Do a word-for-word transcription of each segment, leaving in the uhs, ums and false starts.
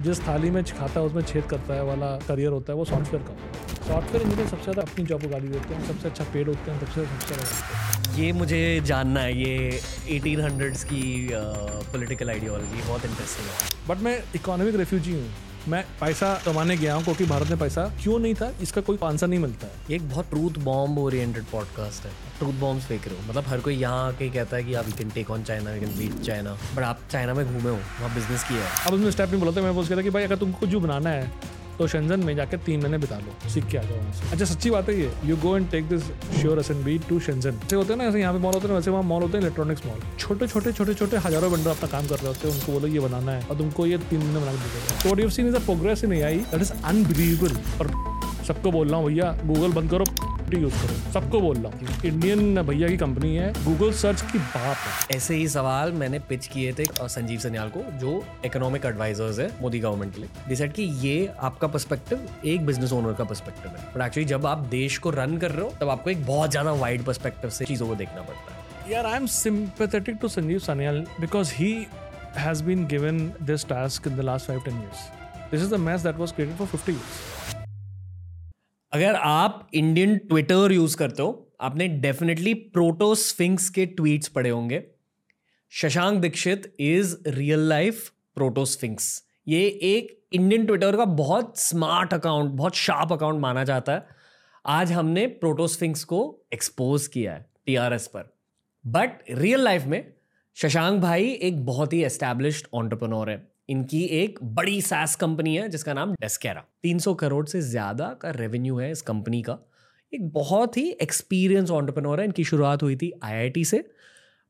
जिस थाली में खाता है उसमें छेद करता है वाला करियर होता है वो सॉफ्टवेयर का। सॉफ्टवेयर इंजीनियर सबसे ज़्यादा अपनी जॉब को गाली देते हैं, सबसे अच्छा पेड़ होते हैं, सबसे सबसे अच्छा। ये मुझे जानना है, ये एटीन हंड्रेड्स की पॉलिटिकल आइडियोलॉजी बहुत इंटरेस्टिंग है। बट मैं इकोनॉमिक रेफ्यूजी हूँ, मैं पैसा कमाने गया हूँ क्योंकि भारत में पैसा क्यों नहीं था इसका कोई आंसर नहीं मिलता है। एक बहुत ट्रूथ बॉम्ब ओरिएंटेड पॉडकास्ट है, ट्रूथ बॉम्ब्स फेंक रहे हो, मतलब हर कोई यहाँ आके कहता है कि आप you can take on China, you can beat China, but आप चाइना में घूमे हो, वहाँ बिजनेस किया है। अब उसमें स्टेप नहीं बोला था, मैं बोल कहता कि भाई अगर तुमको जो बनाना है तो शेंजन में जाकर तीन महीने बिता लो, सीख के आ जाओ। अच्छा सच्ची बात है ये, you go and take this sure S N B to Shenzhen. जैसे होते हैं ना, जैसे यहाँ पे मॉल होते हैं वैसे वहाँ मॉल होते हैं, इलेक्ट्रॉनिक्स मॉल, छोटे छोटे छोटे छोटे हजारों बंदर अपना काम कर रहे होते हैं, उनको बोलो ये बनाना है और तुमको ये तीन महीने बना देगा। तो you have seen is a progress in AI that is unbelievable. और सबको बोल रहा हूँ भैया गूगल बंद करो, यूज करो, सबको बोल रहा हूँ। इंडियन भैया की कंपनी है, गूगल सर्च की बात है। ऐसे ही सवाल मैंने पिच किए थे संजीव सन्याल को, जो इकोनॉमिक एडवाइजर्स है मोदी गवर्नमेंट के लिए। डिसाइड कि ये आपका पर्सपेक्टिव एक बिजनेस ओनर का पर्सपेक्टिव है, बट एक्चुअली जब आप देश को रन कर रहे हो तब आपको एक बहुत ज्यादा वाइड पर्सपेक्टिव से चीजों को देखना पड़ता है। यार I am sympathetic to Sanjeev Sanyal because he has been given this task in the last five ten years. This is the match that was created for fifty years. अगर आप इंडियन ट्विटर यूज़ करते हो, आपने डेफिनेटली प्रोटोस्फिंक्स के tweets पढ़े होंगे। Shashank Dixit is real life प्रोटोस्फिंक्स। ये एक इंडियन ट्विटर का बहुत स्मार्ट अकाउंट, बहुत शार्प अकाउंट माना जाता है। आज हमने प्रोटोस्फिंक्स को एक्सपोज किया है टीआरएस पर, बट रियल लाइफ में शशांक भाई एक बहुत ही एस्टैब्लिश्ड एंटरप्रेन्योर है। इनकी एक बड़ी सास कंपनी है जिसका नाम डेस्केरा, तीन सौ करोड़ से ज़्यादा का रेवेन्यू है इस कंपनी का। एक बहुत ही एक्सपीरियंस एंटरप्रेन्योर है। इनकी शुरुआत हुई थी आईआईटी से,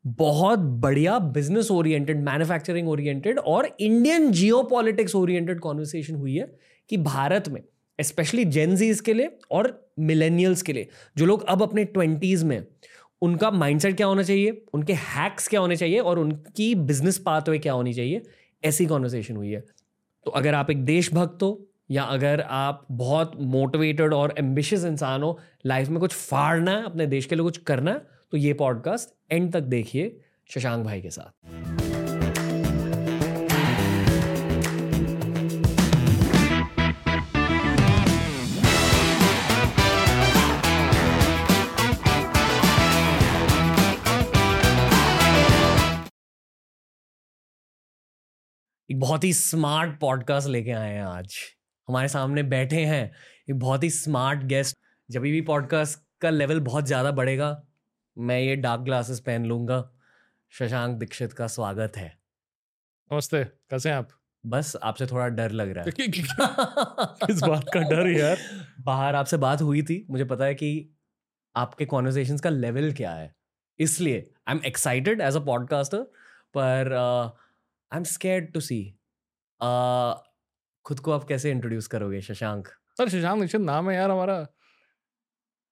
बहुत बढ़िया बिजनेस ओरिएंटेड, मैन्युफैक्चरिंग ओरिएंटेड और इंडियन जियोपॉलिटिक्स ओरिएंटेड कॉन्वर्सेशन हुई है कि भारत में स्पेशली जेनजीज के लिए और मिलेनियल्स के लिए, जो लोग अब अपने ट्वेंटीज़ में, उनका माइंडसेट क्या होना चाहिए, उनके हैक्स क्या होने चाहिए और उनकी बिजनेस पाथवे क्या होनी चाहिए। ऐसी कॉन्वर्सेशन हुई है। तो अगर आप एक देशभक्त हो या अगर आप बहुत मोटिवेटेड और एम्बिशियस इंसान हो, लाइफ में कुछ फाड़ना है, अपने देश के लिए कुछ करना है, तो ये पॉडकास्ट एंड तक देखिए शशांक भाई के साथ। एक बहुत ही स्मार्ट पॉडकास्ट लेके आए हैं आज। हमारे सामने बैठे हैं एक बहुत ही स्मार्ट गेस्ट। जब भी पॉडकास्ट का लेवल बहुत ज़्यादा बढ़ेगा, मैं ये डार्क ग्लासेस पहन लूँगा। शशांक दीक्षित का स्वागत है। नमस्ते, कैसे हैं आप? बस आपसे थोड़ा डर लग रहा है। किस बात का डर यार? बाहर आपसे बात हुई थी, मुझे पता है कि आपके कॉन्वर्सेशंस का लेवल क्या है, इसलिए I am excited as a podcaster, पर I am scared to see खुद को आप कैसे इंट्रोड्यूस करोगे शशांक सर? शशांक दीक्षित नाम है यार हमारा,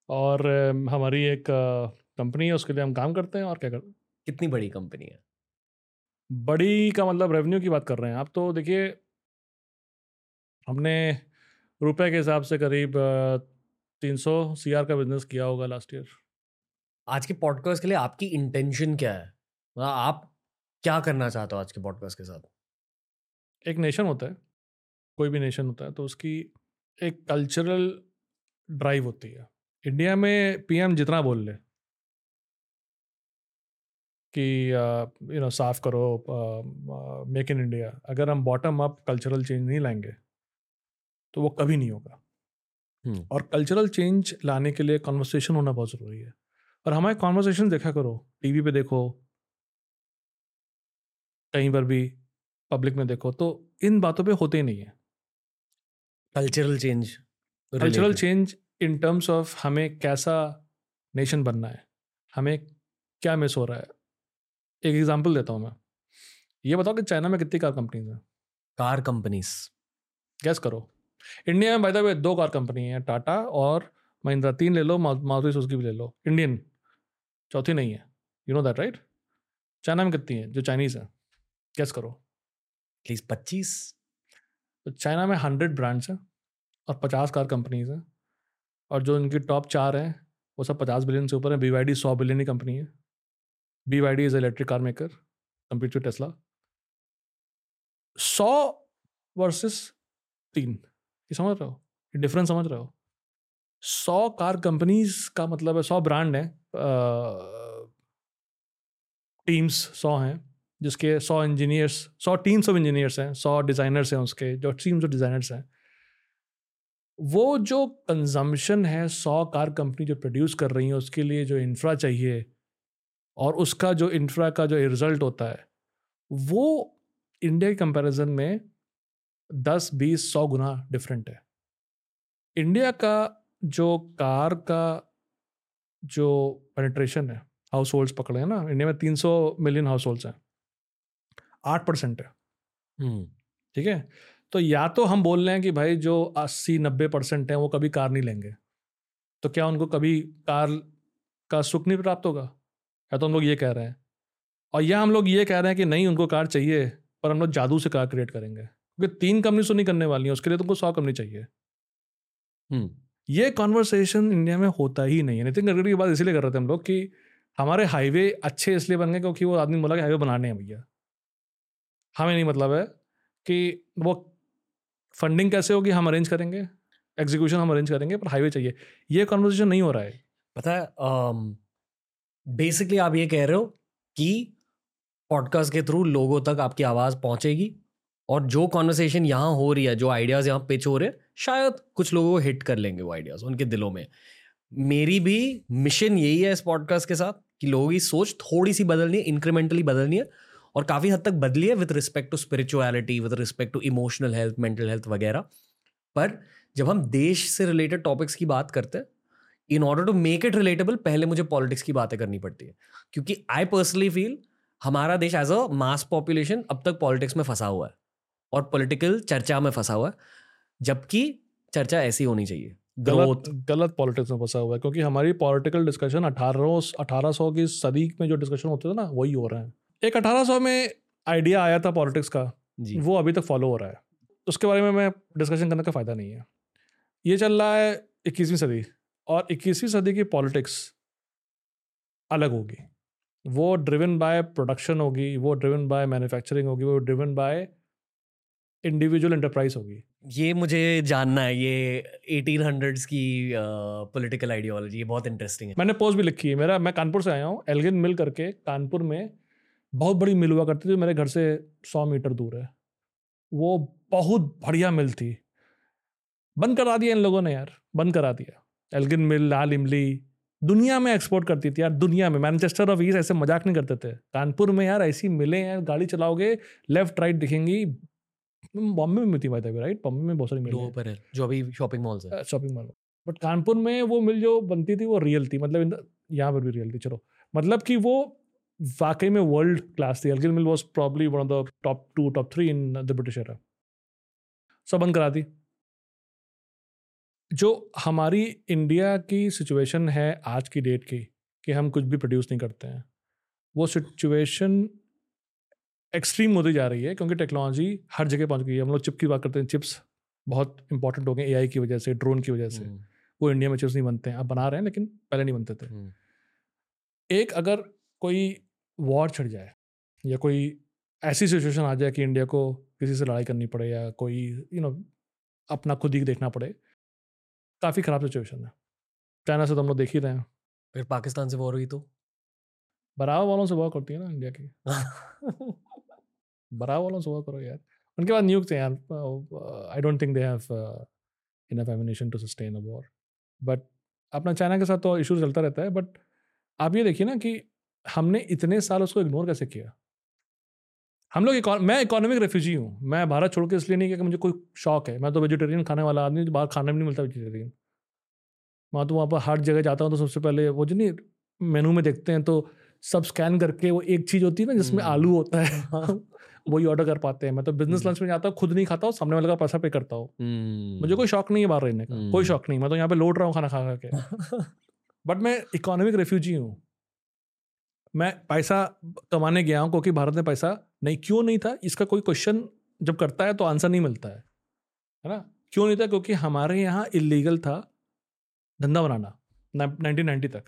और हमारी एक कंपनी है, उसके लिए हम काम करते हैं। और क्या कर? कितनी बड़ी कंपनी है? बड़ी का मतलब रेवेन्यू की बात कर रहे हैं आप? तो देखिए, हमने रुपए के हिसाब से करीब तीन सौ सी आर का बिजनेस किया होगा लास्ट ईयर। आज के पॉडकास्ट के लिए आपकी इंटेंशन क्या है? आप क्या करना चाहते हो आज के पॉडकास्ट के साथ? एक नेशन होता है, कोई भी नेशन होता है, तो उसकी एक कल्चरल ड्राइव होती है। इंडिया में पीएम जितना बोल ले कि यू नो साफ करो, मेक इन इंडिया, अगर हम बॉटम अप कल्चरल चेंज नहीं लाएंगे तो वो कभी नहीं होगा। hmm. और कल्चरल चेंज लाने के लिए कॉन्वर्सेशन होना बहुत ज़रूरी है। और हमारे कॉन्वर्सेशन देखा करो, टीवी पे देखो, कहीं पर भी पब्लिक में देखो, तो इन बातों पे होते ही नहीं है। Cultural change cultural change in terms of हमें कैसा नेशन बनना है, हमें क्या मिस हो रहा है। एक एग्जांपल देता हूँ मैं, ये बताओ कि चाइना में कितनी कार कंपनीज हैं? कार कंपनीज गैस करो। इंडिया में बाय द वे दो कार कंपनी है, टाटा और महिंद्रा, तीन ले लो, मारुति सुजुकी भी ले लो, इंडियन चौथी नहीं है, you know that right? China में कितनी है जो चाइनीज़ हैं? गेस करो। प्लीज पच्चीस। तो चाइना में हंड्रेड ब्रांड्स हैं और पचास कार कंपनीज हैं, और जो इनकी टॉप चार हैं वो सब पचास बिलियन से ऊपर हैं। बीवाईडी सौ बिलियन की कंपनी है। BYD is electric car maker, compete to Tesla. सौ वर्सेस तीन, ये समझ रहे हो डिफरेंस, समझ रहे हो? सौ कार कंपनीज का मतलब है सौ ब्रांड है, टीम्स सौ हैं जिसके सौ इंजीनियर्स, सौ टीम्स ऑफ इंजीनियर्स हैं, सौ डिज़ाइनर्स हैं उसके, जो टीम्स ऑफ डिज़ाइनर्स हैं, वो जो कंजम्पशन है सौ कार कंपनी जो प्रोड्यूस कर रही है उसके लिए जो इंफ्रा चाहिए और उसका जो इंफ्रा का जो रिजल्ट होता है वो इंडिया के कंपैरिजन में दस, बीस, सौ गुना डिफरेंट है। इंडिया का जो कार का जो पेनिट्रेशन है, हाउस होल्ड्स पकड़े हैं ना, इंडिया में तीन सौ मिलियन हाउस होल्ड्स हैं, आठ परसेंट है। ठीक है, तो या तो हम बोल रहे हैं कि भाई जो अस्सी नब्बे परसेंट हैं वो कभी कार नहीं लेंगे, तो क्या उनको कभी कार का सुख नहीं प्राप्त होगा? या तो हम लोग ये कह रहे हैं, और या हम लोग ये कह रहे हैं कि नहीं उनको कार चाहिए पर हम लोग जादू से कार क्रिएट करेंगे, क्योंकि तीन कंपनी तो नहीं करने वाली है, उसके लिए तुमको सौ कंपनी चाहिए। हम्म ये कॉन्वर्सेशन इंडिया में होता ही नहीं है। नितिन गडकरी की बात इसलिए कर रहे थे हम लोग कि हमारे हाईवे अच्छे इसलिए बन गए क्योंकि वो आदमी बोला कि हाईवे बनाने हैं भैया, हमें नहीं मतलब है कि वो फंडिंग कैसे होगी हम अरेंज करेंगे, एग्जीक्यूशन हम अरेंज करेंगे, पर हाईवे चाहिए। ये कॉन्वर्सेशन नहीं हो रहा है। पता है बेसिकली आप ये कह रहे हो कि पॉडकास्ट के थ्रू लोगों तक आपकी आवाज़ पहुंचेगी और जो कॉन्वर्सेशन यहाँ हो रही है, जो आइडियाज़ यहाँ पिच हो रहे हैं, शायद कुछ लोगों को हिट कर लेंगे वो आइडियाज़ उनके दिलों में। मेरी भी मिशन यही है इस पॉडकास्ट के साथ कि लोगों की सोच थोड़ी सी बदलनी है, इंक्रीमेंटली बदलनी है, और काफ़ी हद तक बदली है with respect to spirituality, with respect to emotional health, mental health वगैरह। पर जब हम देश से रिलेटेड टॉपिक्स की बात करते हैं, in order to make it relatable पहले मुझे पॉलिटिक्स की बातें करनी पड़ती है, क्योंकि आई पर्सनली फील हमारा देश एज अ मास पॉपुलेशन अब तक पॉलिटिक्स में फंसा हुआ है और पॉलिटिकल चर्चा में फंसा हुआ है, जबकि चर्चा ऐसी होनी चाहिए। गलत गलत पॉलिटिक्स में फंसा हुआ है, क्योंकि हमारी पॉलिटिकल डिस्कशन अठारह अठारह सौ की सदी में जो डिस्कशन होते थे ना वही हो रहा है। एक अठारह सौ में आइडिया आया था पॉलिटिक्स का जी, वो अभी तक फॉलो हो रहा है, उसके बारे में मैं डिस्कशन करने का फ़ायदा नहीं है। ये चल रहा है इक्कीसवीं सदी, और इक्कीसवीं सदी की पॉलिटिक्स अलग होगी, वो ड्रिवन बाय प्रोडक्शन होगी, वो ड्रिवन बाय मैन्युफैक्चरिंग होगी, वो ड्रिवन बाय इंडिविजुअल एंटरप्राइज होगी। ये मुझे जानना है, ये एटीन हंड्रेड्स की पॉलिटिकल आइडियोलॉजी, ये बहुत इंटरेस्टिंग है। मैंने पोस्ट भी लिखी है, मेरा मैं कानपुर से आया हूँ, एल्गिन मिल करके कानपुर में बहुत बड़ी मिल हुआ करती थी, मेरे घर से सौ मीटर दूर है, वो बहुत बढ़िया मिल थी, बंद करा दिया इन लोगों ने यार, बंद करा दिया। एल्गिन मिल, लाल इमली दुनिया में एक्सपोर्ट करती थी यार, दुनिया में, मैनचेस्टर ऑफ ईस्ट, ऐसे मजाक नहीं करते थे। कानपुर में यार ऐसी मिलें हैं, गाड़ी चलाओगे लेफ्ट राइट दिखेंगी। बॉम्बे में मिलती भाई तभी, राइट, बॉम्बे में बहुत सारी मिलें जो अभी शॉपिंग मॉल्स है, शॉपिंग मॉल, बट कानपुर में वो मिल जो बनती थी वो रियल थी, मतलब यहाँ पर भी रियल थी, चलो मतलब कि वो वाकई में वर्ल्ड क्लास थी। Elgin mill was probably one of the top two top three in the British era. सब बंद करा दी। जो हमारी इंडिया की सिचुएशन है आज की डेट की कि हम कुछ भी प्रोड्यूस नहीं करते हैं, वो सिचुएशन एक्सट्रीम होती जा रही है, क्योंकि टेक्नोलॉजी हर जगह पहुंच गई है। हम लोग चिप की बात करते हैं, चिप्स बहुत इंपॉर्टेंट हो गए एआई की वजह से, ड्रोन की वजह से। वो इंडिया में चिप्स नहीं बनते हैं, अब बना रहे हैं, लेकिन पहले नहीं बनते थे। एक अगर कोई वॉर छिड़ जाए या कोई ऐसी सिचुएशन आ जाए कि इंडिया को किसी से लड़ाई करनी पड़े या कोई यू नो अपना खुद ही देखना पड़े, काफ़ी ख़राब सिचुएशन है। चाइना से तो हम लोग देख ही रहे हैं, फिर पाकिस्तान से वॉर हुई तो बराबर वालों से वॉर करती है ना इंडिया की बराबर वालों से वॉर करो यार, उनके बाद न्यूक्स है यार। I don't think they have enough ammunition to sustain a war, but अपना चाइना के साथ तो इशू चलता रहता है। बट आप ये देखिए ना कि हमने इतने साल उसको इग्नोर कैसे किया। हम लोग इकौ... मैं इकोनॉमिक रेफ्यूजी हूँ, मैं भारत छोड़ के इसलिए नहीं कि मुझे कोई शौक है, मैं तो वेजिटेरियन खाने वाला आदमी, बाहर खाने में नहीं मिलता वेजिटेरियन। मैं तो वहाँ पर हर जगह जाता हूँ तो सबसे पहले वो जो नहीं मेनू में देखते हैं तो सब स्कैन करके वो एक चीज़ होती है ना जिसमें आलू होता है वही ऑर्डर कर पाते हैं। मैं तो बिजनेस लंच में जाता हूँ, खुद नहीं खाता हूँ, सामने वाले का पैसा पे करता हूँ। मुझे कोई शौक नहीं है बाहर रहने का, कोई शौक नहीं, मैं तो यहाँ पर लौट रहा हूँ खाना खा के, बट मैं इकोनॉमिक रेफ्यूजी हूँ। मैं पैसा कमाने गया हूँ क्योंकि भारत में पैसा नहीं, क्यों नहीं था इसका कोई क्वेश्चन जब करता है तो आंसर नहीं मिलता है, है ना? क्यों नहीं था? क्योंकि हमारे यहाँ इलीगल था धंधा बनाना नाइनटीन नाइन्टी तक,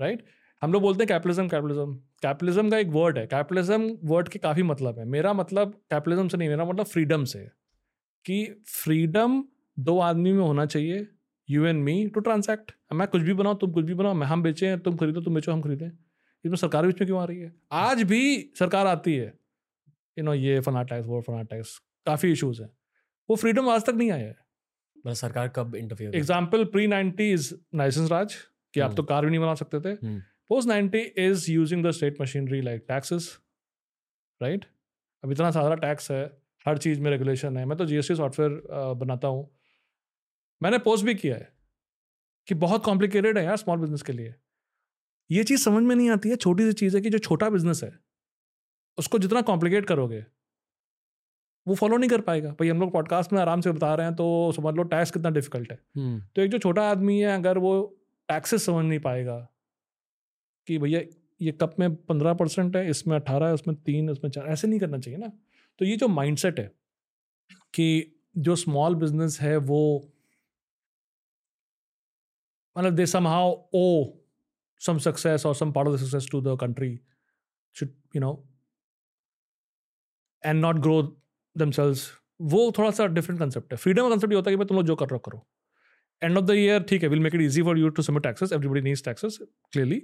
राइट? हम लोग बोलते हैं कैपिटलिज्म कैपिटलिज्म, कैपिटलिज्म का एक वर्ड है, कैपिटलिज्म वर्ड के काफ़ी मतलब है। मेरा मतलब कैपिटलिज्म से नहीं, मेरा मतलब फ्रीडम से है कि फ्रीडम दो आदमी में होना चाहिए, you and me to transact. मैं कुछ भी बनाऊँ, तुम कुछ भी बनाओ, हम बेचें, तुम खरीदो, तुम बेचो, हम खरीदें। इसमें सरकार बीच में क्यों आ रही है? आज भी सरकार आती है, यू नो, ये फना टैक्स, वो फना टैक्स, काफ़ी इशूज़ हैं। वो फ्रीडम आज तक नहीं आया है। मतलब सरकार कब interfere? Example pre nineties license raj कि आप तो कार भी नहीं बना सकते थे। Post ninety is using the state machinery like taxes, right? अब इतना सारा टैक्स है, हर चीज़ में रेगुलेशन है। मैं तो जीएसटी सॉफ्टवेयर बनाता हूँ, मैंने पोस्ट भी किया है कि बहुत कॉम्प्लिकेटेड है यार स्मॉल बिजनेस के लिए। ये चीज़ समझ में नहीं आती है, छोटी सी चीज़ है कि जो छोटा बिजनेस है उसको जितना कॉम्प्लिकेट करोगे वो फॉलो नहीं कर पाएगा। भाई हम लोग पॉडकास्ट में आराम से बता रहे हैं, तो समझ लो टैक्स कितना डिफिकल्ट है। hmm. तो एक जो छोटा आदमी है, अगर वो टैक्सेस समझ नहीं पाएगा कि भैया ये कप में पंद्रह परसेंट है, इसमें अट्ठारह है, उसमें तीन, उसमें चार, ऐसे नहीं करना चाहिए ना। तो ये जो माइंडसेट है कि जो स्मॉल बिजनेस है वो मतलब दे समहाउ ओ सम सक्सेस और some part of the success to the country, should you know, and not grow themselves, वो थोड़ा सा डिफरेंट कंसेप्ट है। फ्रीडम का कंसेप्ट ये होता है कि तुम लोग जो कर रहा करो, एंड ऑफ द ईयर ठीक है, will make it easy for you to submit taxes, everybody needs taxes clearly,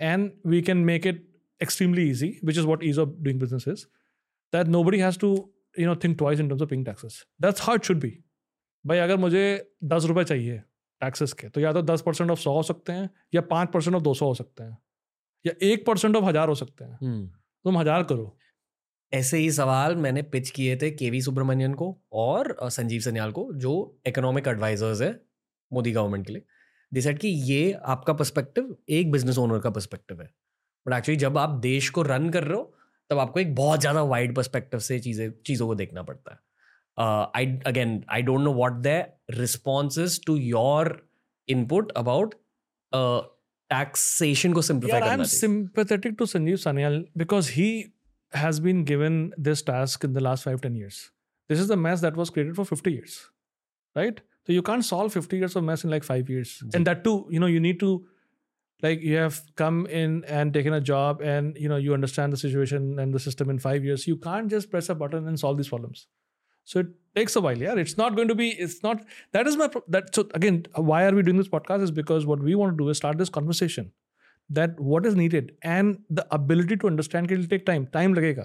and we can make it extremely easy, which is what ease of doing business is, that nobody has to you know think twice in terms of paying taxes. That's how it should be. भाई अगर मुझे दस रुपये चाहिए taxes के, तो या तो दस परसेंट ऑफ सौ हो सकते हैं, या पाँच परसेंट ऑफ दो सौ हो सकते हैं, या एक परसेंट ऑफ हज़ार हो सकते हैं। hmm. तुम हज़ार करो। ऐसे ही सवाल मैंने पिच किए थे केवी सुब्रमण्यन को और संजीव सन्याल को, जो इकोनॉमिक एडवाइजर्स है मोदी गवर्नमेंट के लिए। दे सेड कि ये आपका पर्सपेक्टिव एक बिजनेस ओनर का पर्सपेक्टिव है, बट एक्चुअली जब आप देश को रन कर रहे हो तब आपको एक बहुत ज़्यादा वाइड पर्सपेक्टिव से चीज़ें चीज़ों को देखना पड़ता है। I again I don't know what the responses to your input about taxation को सिंप्लीफाई करना। I am sympathetic to Sanjeev Sanyal because he has been given this task in the last five to ten years. This is the mess that was created for fifty years, right? So you can't solve fifty years of mess in like five years. Mm-hmm. And that too, you know, you need to, like you have come in and taken a job and, you know, you understand the situation and the system in five years. You can't just press a button and solve these problems. So it takes a while, yeah. It's not going to be, it's not, that is my, pro- that, so again, why are we doing this podcast is because what we want to do is start this conversation. That what is needed and the ability to understand के लिए take time, time लगेगा।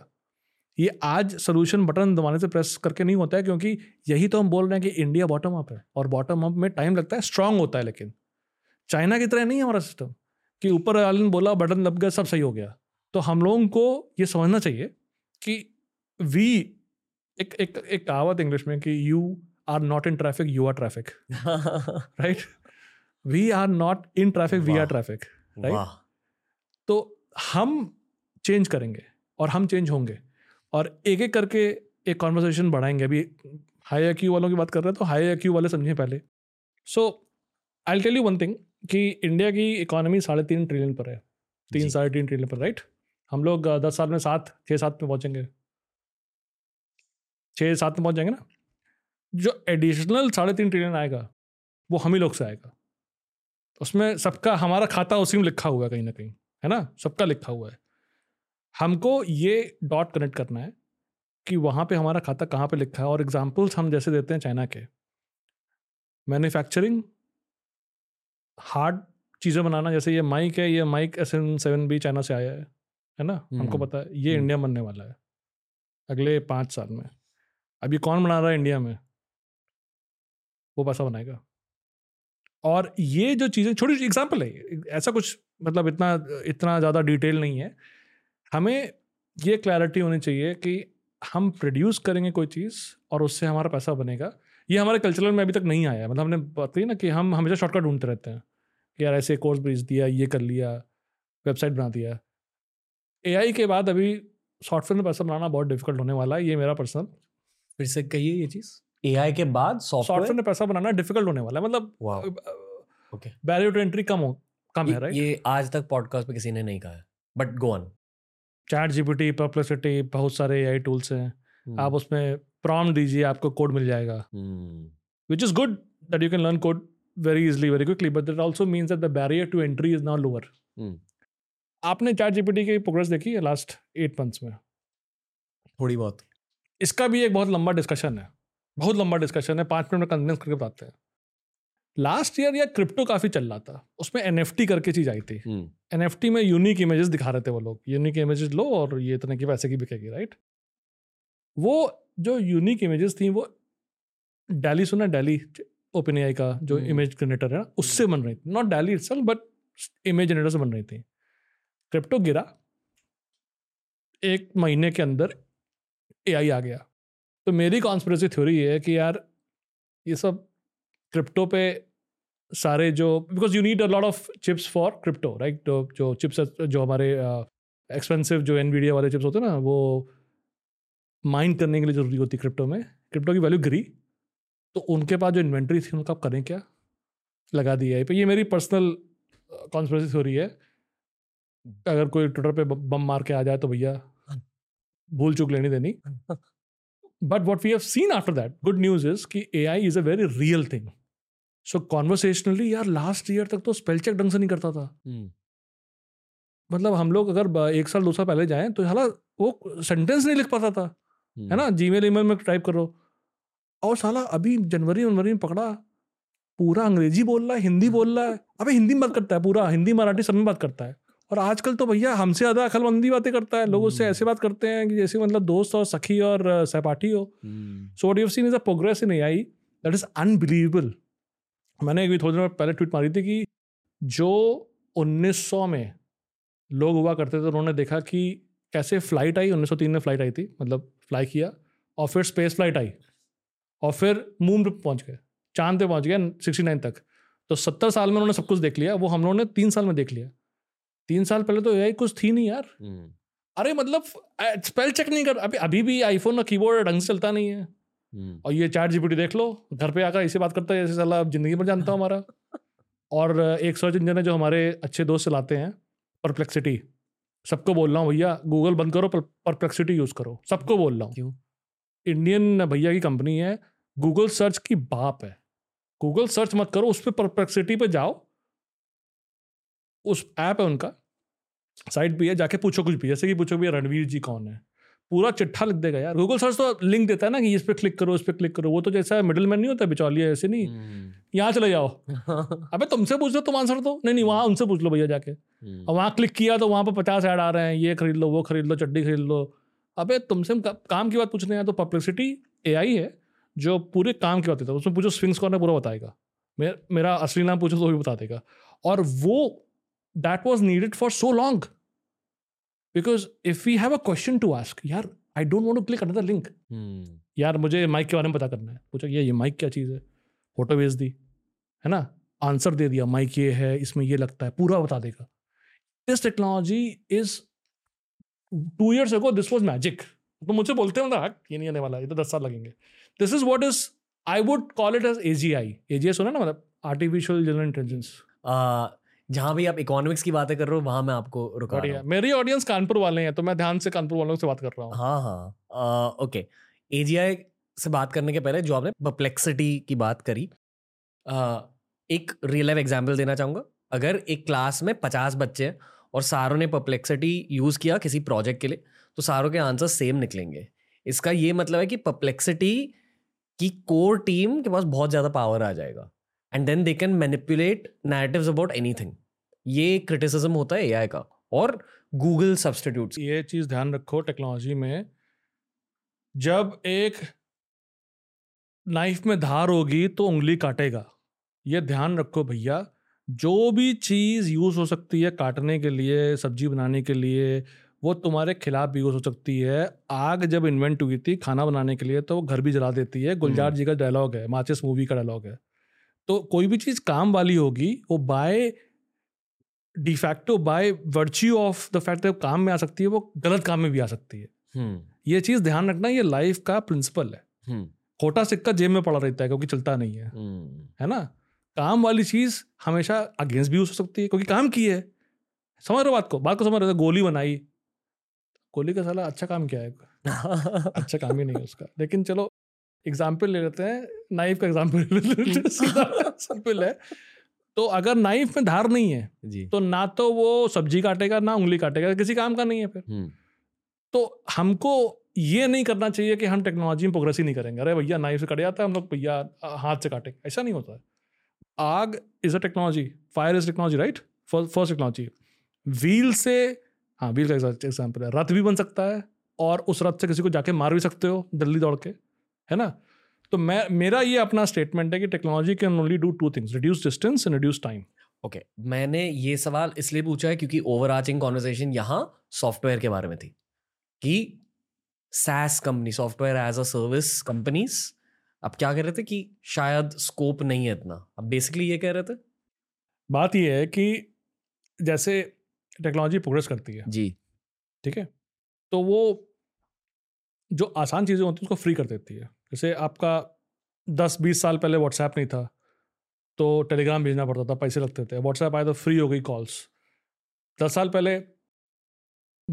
ये आज solution button दबाने से press करके नहीं होता है, क्योंकि यही तो हम बोल रहे हैं कि इंडिया बॉटम अप है और बॉटम अप में टाइम लगता है, strong होता है। लेकिन चाइना की तरह नहीं है हमारा सिस्टम कि ऊपर वाले ने बोला बटन दब गया सब सही हो गया। तो हम लोगों को ये समझना चाहिए कि we एक एक एक कहावत इंग्लिश में कि you are not in traffic, you are traffic, right? We are not in traffic, we are traffic. Right? Wow. तो हम चेंज करेंगे और हम चेंज होंगे और एक एक करके एक कॉन्वर्सेशन बढ़ाएंगे। अभी हाई आईक्यू वालों की बात कर रहे हैं, तो हाई आईक्यू वाले समझें पहले। So I will tell you one thing कि इंडिया की इकोनॉमी साढ़े तीन ट्रिलियन पर है, तीन साढ़े तीन ट्रिलियन पर, राइट? हम लोग दस साल में सात छः सात में पहुँचेंगे, छः सात में पहुँच जाएंगे ना। जो एडिशनल साढ़े तीन ट्रिलियन आएगा वो हम ही लोग से आएगा। उसमें सबका हमारा खाता उसी में लिखा हुआ है, कहीं ना कहीं है ना, सबका लिखा हुआ है। हमको ये डॉट कनेक्ट करना है कि वहाँ पे हमारा खाता कहाँ पे लिखा है। और एग्जांपल्स हम जैसे देते हैं चाइना के, मैन्युफैक्चरिंग, हार्ड चीज़ें बनाना, जैसे ये माइक है, ये mic S N seven B China से आया है, है ना। hmm. हमको पता है ये hmm. इंडिया बनने वाला है अगले पाँच साल में। अब ये कौन बना रहा है इंडिया में? वो पैसा बनाएगा। और ये जो चीज़ें, छोटी एग्जांपल है, ऐसा कुछ मतलब इतना इतना ज़्यादा डिटेल नहीं है। हमें ये क्लैरिटी होनी चाहिए कि हम प्रोड्यूस करेंगे कोई चीज़ और उससे हमारा पैसा बनेगा। ये हमारे कल्चरल में अभी तक नहीं आया। मतलब हमने बताई ना कि हम हमेशा शॉर्टकट ढूंढते रहते हैं कि यार ऐसे कोर्स भेज दिया, ये कर लिया, वेबसाइट बना दिया। एआई के बाद अभी सॉफ्टवेयर में पैसा बनाना बहुत डिफिकल्ट होने वाला है। ये मेरा पर्सनल, फिर से कहिए ये चीज़, एआई के बाद सॉफ्टवेयर में पैसा बनाना डिफिकल्ट होने वाला है। मतलब बैरियर टू एंट्री कम हो कम है, राइट? ये आज तक पॉडकास्ट पे किसी ने नहीं कहा है, but go on. ChatGPT, perplexity, बहुत सारे एआई टूल्स हैं। hmm. आप उसमें प्रॉम्प्ट दीजिए, आपको कोड मिल जाएगा, which is good that you can learn code very easily, very quickly, but that also means that the barrier to entry is not lower. आपने चैट जीपीटी की progress देखी है लास्ट एट मंथ्स में? थोड़ी बहुत। इसका भी एक बहुत लंबा डिस्कशन है, बहुत लंबा डिस्कशन है, पाँच मिनट में कन्विंस करके बताते हैं। लास्ट ईयर या क्रिप्टो काफ़ी चल रहा था, उसमें एनएफटी करके चीज़ आई थी। एनएफटी में यूनिक इमेजेस दिखा रहे थे वो लोग, यूनिक इमेजेस लो और ये इतने की पैसे की बिकेगी, राइट? वो जो यूनिक इमेजेस थी वो डेली, सुना डेली ओपन एआई का जो इमेज जनरेटर है ना, उससे बन रही थी, not DALL-E itself but image generator से बन रही थी। क्रिप्टो गिरा, एक महीने के अंदर एआई आ गया। तो मेरी कॉन्स्पिरेसी थ्योरी ये है कि यार ये सब क्रिप्टो पे सारे जो, because you need a lot of chips for crypto, right? तो जो चिप्स जो हमारे एक्सपेंसिव uh, जो एनवीडिया वाले चिप्स होते हैं ना, वो माइन करने के लिए जरूरी होती है क्रिप्टो में। क्रिप्टो की वैल्यू गिरी तो उनके पास जो इन्वेंट्री थी उनका आप करें क्या, लगा दी है। ये मेरी पर्सनल कॉन्स्पिरेसी थ्योरी है। अगर कोई ट्विटर पे बम मार के आ जाए तो भैया भूल चूक लेनी देनी। But what we have seen after that, good news is कि AI is a very real thing. So conversationally यार लास्ट ईयर तक तो स्पेल चेक ढंग से नहीं करता था। hmm. मतलब हम लोग अगर एक साल दो साल पहले जाएं तो साला वो सेंटेंस नहीं लिख पाता था, hmm. है ना, जीमेल ईमेल में टाइप करो। और साला अभी जनवरी जनवरी में पकड़ा, पूरा अंग्रेजी बोल रहा है, हिंदी बोल रहा है, अभी हिंदी में बात करता है, पूरा हिंदी मराठी सब में बात करता है। और आजकल तो भैया हमसे ज़्यादा अकलमंदी बातें करता है, लोग उससे ऐसे बात करते हैं कि जैसे मतलब दोस्त और सखी और सहपाठी हो। So what you have seen is a progress in AI that is unbelievable. मैंने एक भी थोड़ी देर पहले ट्वीट मारी थी कि जो उन्नीस सौ में लोग हुआ करते थे, उन्होंने देखा कि कैसे फ्लाइट आई, उन्नीस सौ तीन में फ्लाइट आई थी, मतलब फ्लाई किया, और फिर स्पेस फ्लाइट आई, और फिर मून पर पहुँच गए, चांद पर पहुँच गए उनहत्तर तक। तो सत्तर साल में उन्होंने सब कुछ देख लिया, वो हम लोगों ने तीन साल में देख लिया। तीन साल पहले तो एआई कुछ थी नहीं यार। hmm. अरे मतलब स्पेल चेक नहीं कर, अभी अभी भी आईफोन का कीबोर्ड ढंग से चलता नहीं है। hmm. और ये चैट जीपीटी देख लो, घर पे आकर ऐसे बात करता है जैसे साला जिंदगी भर जानता हूँ हमारा। और एक सर्च इंजन है जो हमारे अच्छे दोस्त चलाते हैं, परप्लेक्सिटी। सबको बोल रहा हूँ भैया गूगल बंद करो, परप्लेक्सिटी यूज़ करो, सबको बोल रहा हूँ। इंडियन भैया की कंपनी है, गूगल सर्च की बाप है। गूगल सर्च मत करो, उस पर परप्लेक्सिटी पर जाओ, उस ऐप है उनका, साइट भी है, जाके पूछो कुछ भी, जैसे कि पूछो भैया रणवीर जी कौन है, पूरा चिट्ठा लिख देगा यार। गूगल सर्च तो लिंक देता है ना कि इस पर क्लिक करो, इस पर क्लिक करो, वो तो जैसा मिडिल मैन नहीं होता बिचौलिया, ऐसे नहीं hmm. यहाँ चले जाओ। अबे तुमसे पूछ लो, तुम आंसर दो, नहीं नहीं वहाँ उनसे पूछ लो भैया जाके। hmm. और वहाँ क्लिक किया तो वहाँ पर पचास ऐड आ रहे हैं, ये खरीद लो, वो खरीद लो, चड्डी खरीद लो। अबे तुमसे काम की बात पूछने हैं तो परप्लेक्सिटी एआई है जो पूरे काम की बात देता है। उसमें पूछो स्फिंक्स कौन है, पूरा बताएगा। मेरा असली नाम पूछो तो भी बता देगा। और वो that was needed for so long because if we have a question to ask, yaar I don't want to click another link, hmm. yaar mujhe mic ke bare mein pata karna hai, pucha ye ye mic kya cheez hai, photo भेज दी है ना, answer दे दिया, mic ये है, इसमें ये लगता है, पूरा बता देगा। this technology is two years ago this was magic। तो मुझे बोलते हैं ना ये नहीं आने वाला, ये तो दस साल लगेंगे। this is what is I would call it as A G I। A G I सुना ना, मतलब artificial general intelligence। uh, जहाँ भी आप इकोनॉमिक्स की बातें कर रहे हो वहाँ मैं आपको रुका रहा हूं। मेरी ऑडियंस कानपुर वाले हैं तो मैं ध्यान से कानपुर वालों से बात कर रहा हूँ। हाँ हाँ ओके। एजीआई से बात करने के पहले जो आपने परप्लेक्सिटी की बात करी, uh, एक रियल लाइफ एग्जाम्पल देना चाहूँगा। अगर एक क्लास में पचास बच्चे हैं और सारों ने परप्लेक्सिटी यूज़ किया किसी प्रोजेक्ट के लिए, तो सारों के आंसर सेम निकलेंगे। इसका ये मतलब है कि परप्लेक्सिटी की कोर टीम के पास बहुत ज़्यादा पावर आ जाएगा and then they can manipulate narratives about anything। ये criticism होता है A I का और Google substitutes। ये चीज़ ध्यान रखो टेक्नोलॉजी में, जब एक नाइफ में धार होगी तो उंगली काटेगा। ये ध्यान रखो भैया, जो भी चीज़ यूज़ हो सकती है काटने के लिए, सब्जी बनाने के लिए, वो तुम्हारे खिलाफ भी यूज़ हो सकती है। आग जब इन्वेंट हुई थी खाना बनाने के लिए तो वो घर भी जला देती है। गुलजार जी का डायलॉग है, माचिस मूवी का डायलॉग है। तो कोई भी चीज़ काम वाली होगी वो by de facto, by virtue of the fact that काम में आ सकती है, वो गलत काम में भी आ सकती है। hmm. ये चीज़ ध्यान रखना, ये लाइफ का प्रिंसिपल है। hmm. खोटा सिक्का जेब में पड़ा रहता है क्योंकि चलता नहीं है। hmm. है ना, काम वाली चीज़ हमेशा अगेंस्ट भी हो सकती है क्योंकि काम की है। समझ रहे हो बात को, बात को समझ रहे हो। गोली बनाई, गोली का साला अच्छा काम क्या है? अच्छा काम ही नहीं है उसका। लेकिन चलो एग्जाम्पल ले लेते हैं, नाइफ का एग्जाम्पल ले लेते हैं, सिंपल है। तो अगर नाइफ में धार नहीं है जी, तो ना तो वो सब्जी काटेगा ना उंगली काटेगा, किसी काम का नहीं है फिर। तो हमको ये नहीं करना चाहिए कि हम टेक्नोलॉजी में प्रोग्रेस ही नहीं करेंगे, अरे भैया नाइफ से कट जाता है हम लोग भैया हाथ से काटेंगे, ऐसा नहीं होता है। आग is a technology, fire is technology, right, first technology. Wheel से, हाँ व्हील का एग्जाम्पल है, रथ भी बन सकता है और उस रथ से किसी को जाके मार भी सकते हो जल्दी दौड़ के, है ना। तो मैं मेरा ये अपना स्टेटमेंट है कि technology can only do two things, reduce distance and reduce time. Okay, मैंने ये सवाल इसलिए पूछा है क्योंकि ओवरआर्चिंग कॉन्वर्सेशन यहाँ सॉफ्टवेयर के बारे में थी कि SaaS company, software as a service companies, अब क्या कह रहे थे कि शायद स्कोप नहीं है इतना। अब बेसिकली ये कह रहे थे, बात ये है कि जैसे टेक्नोलॉजी प्रोग्रेस करती है जी, ठीक है, तो वो जो आसान चीज़ें होती हैं उसको फ्री कर देती है। जैसे आपका दस बीस साल पहले व्हाट्सएप नहीं था तो टेलीग्राम भेजना पड़ता था, पैसे लगते थे। व्हाट्सएप आया तो फ्री हो गई कॉल्स। दस साल पहले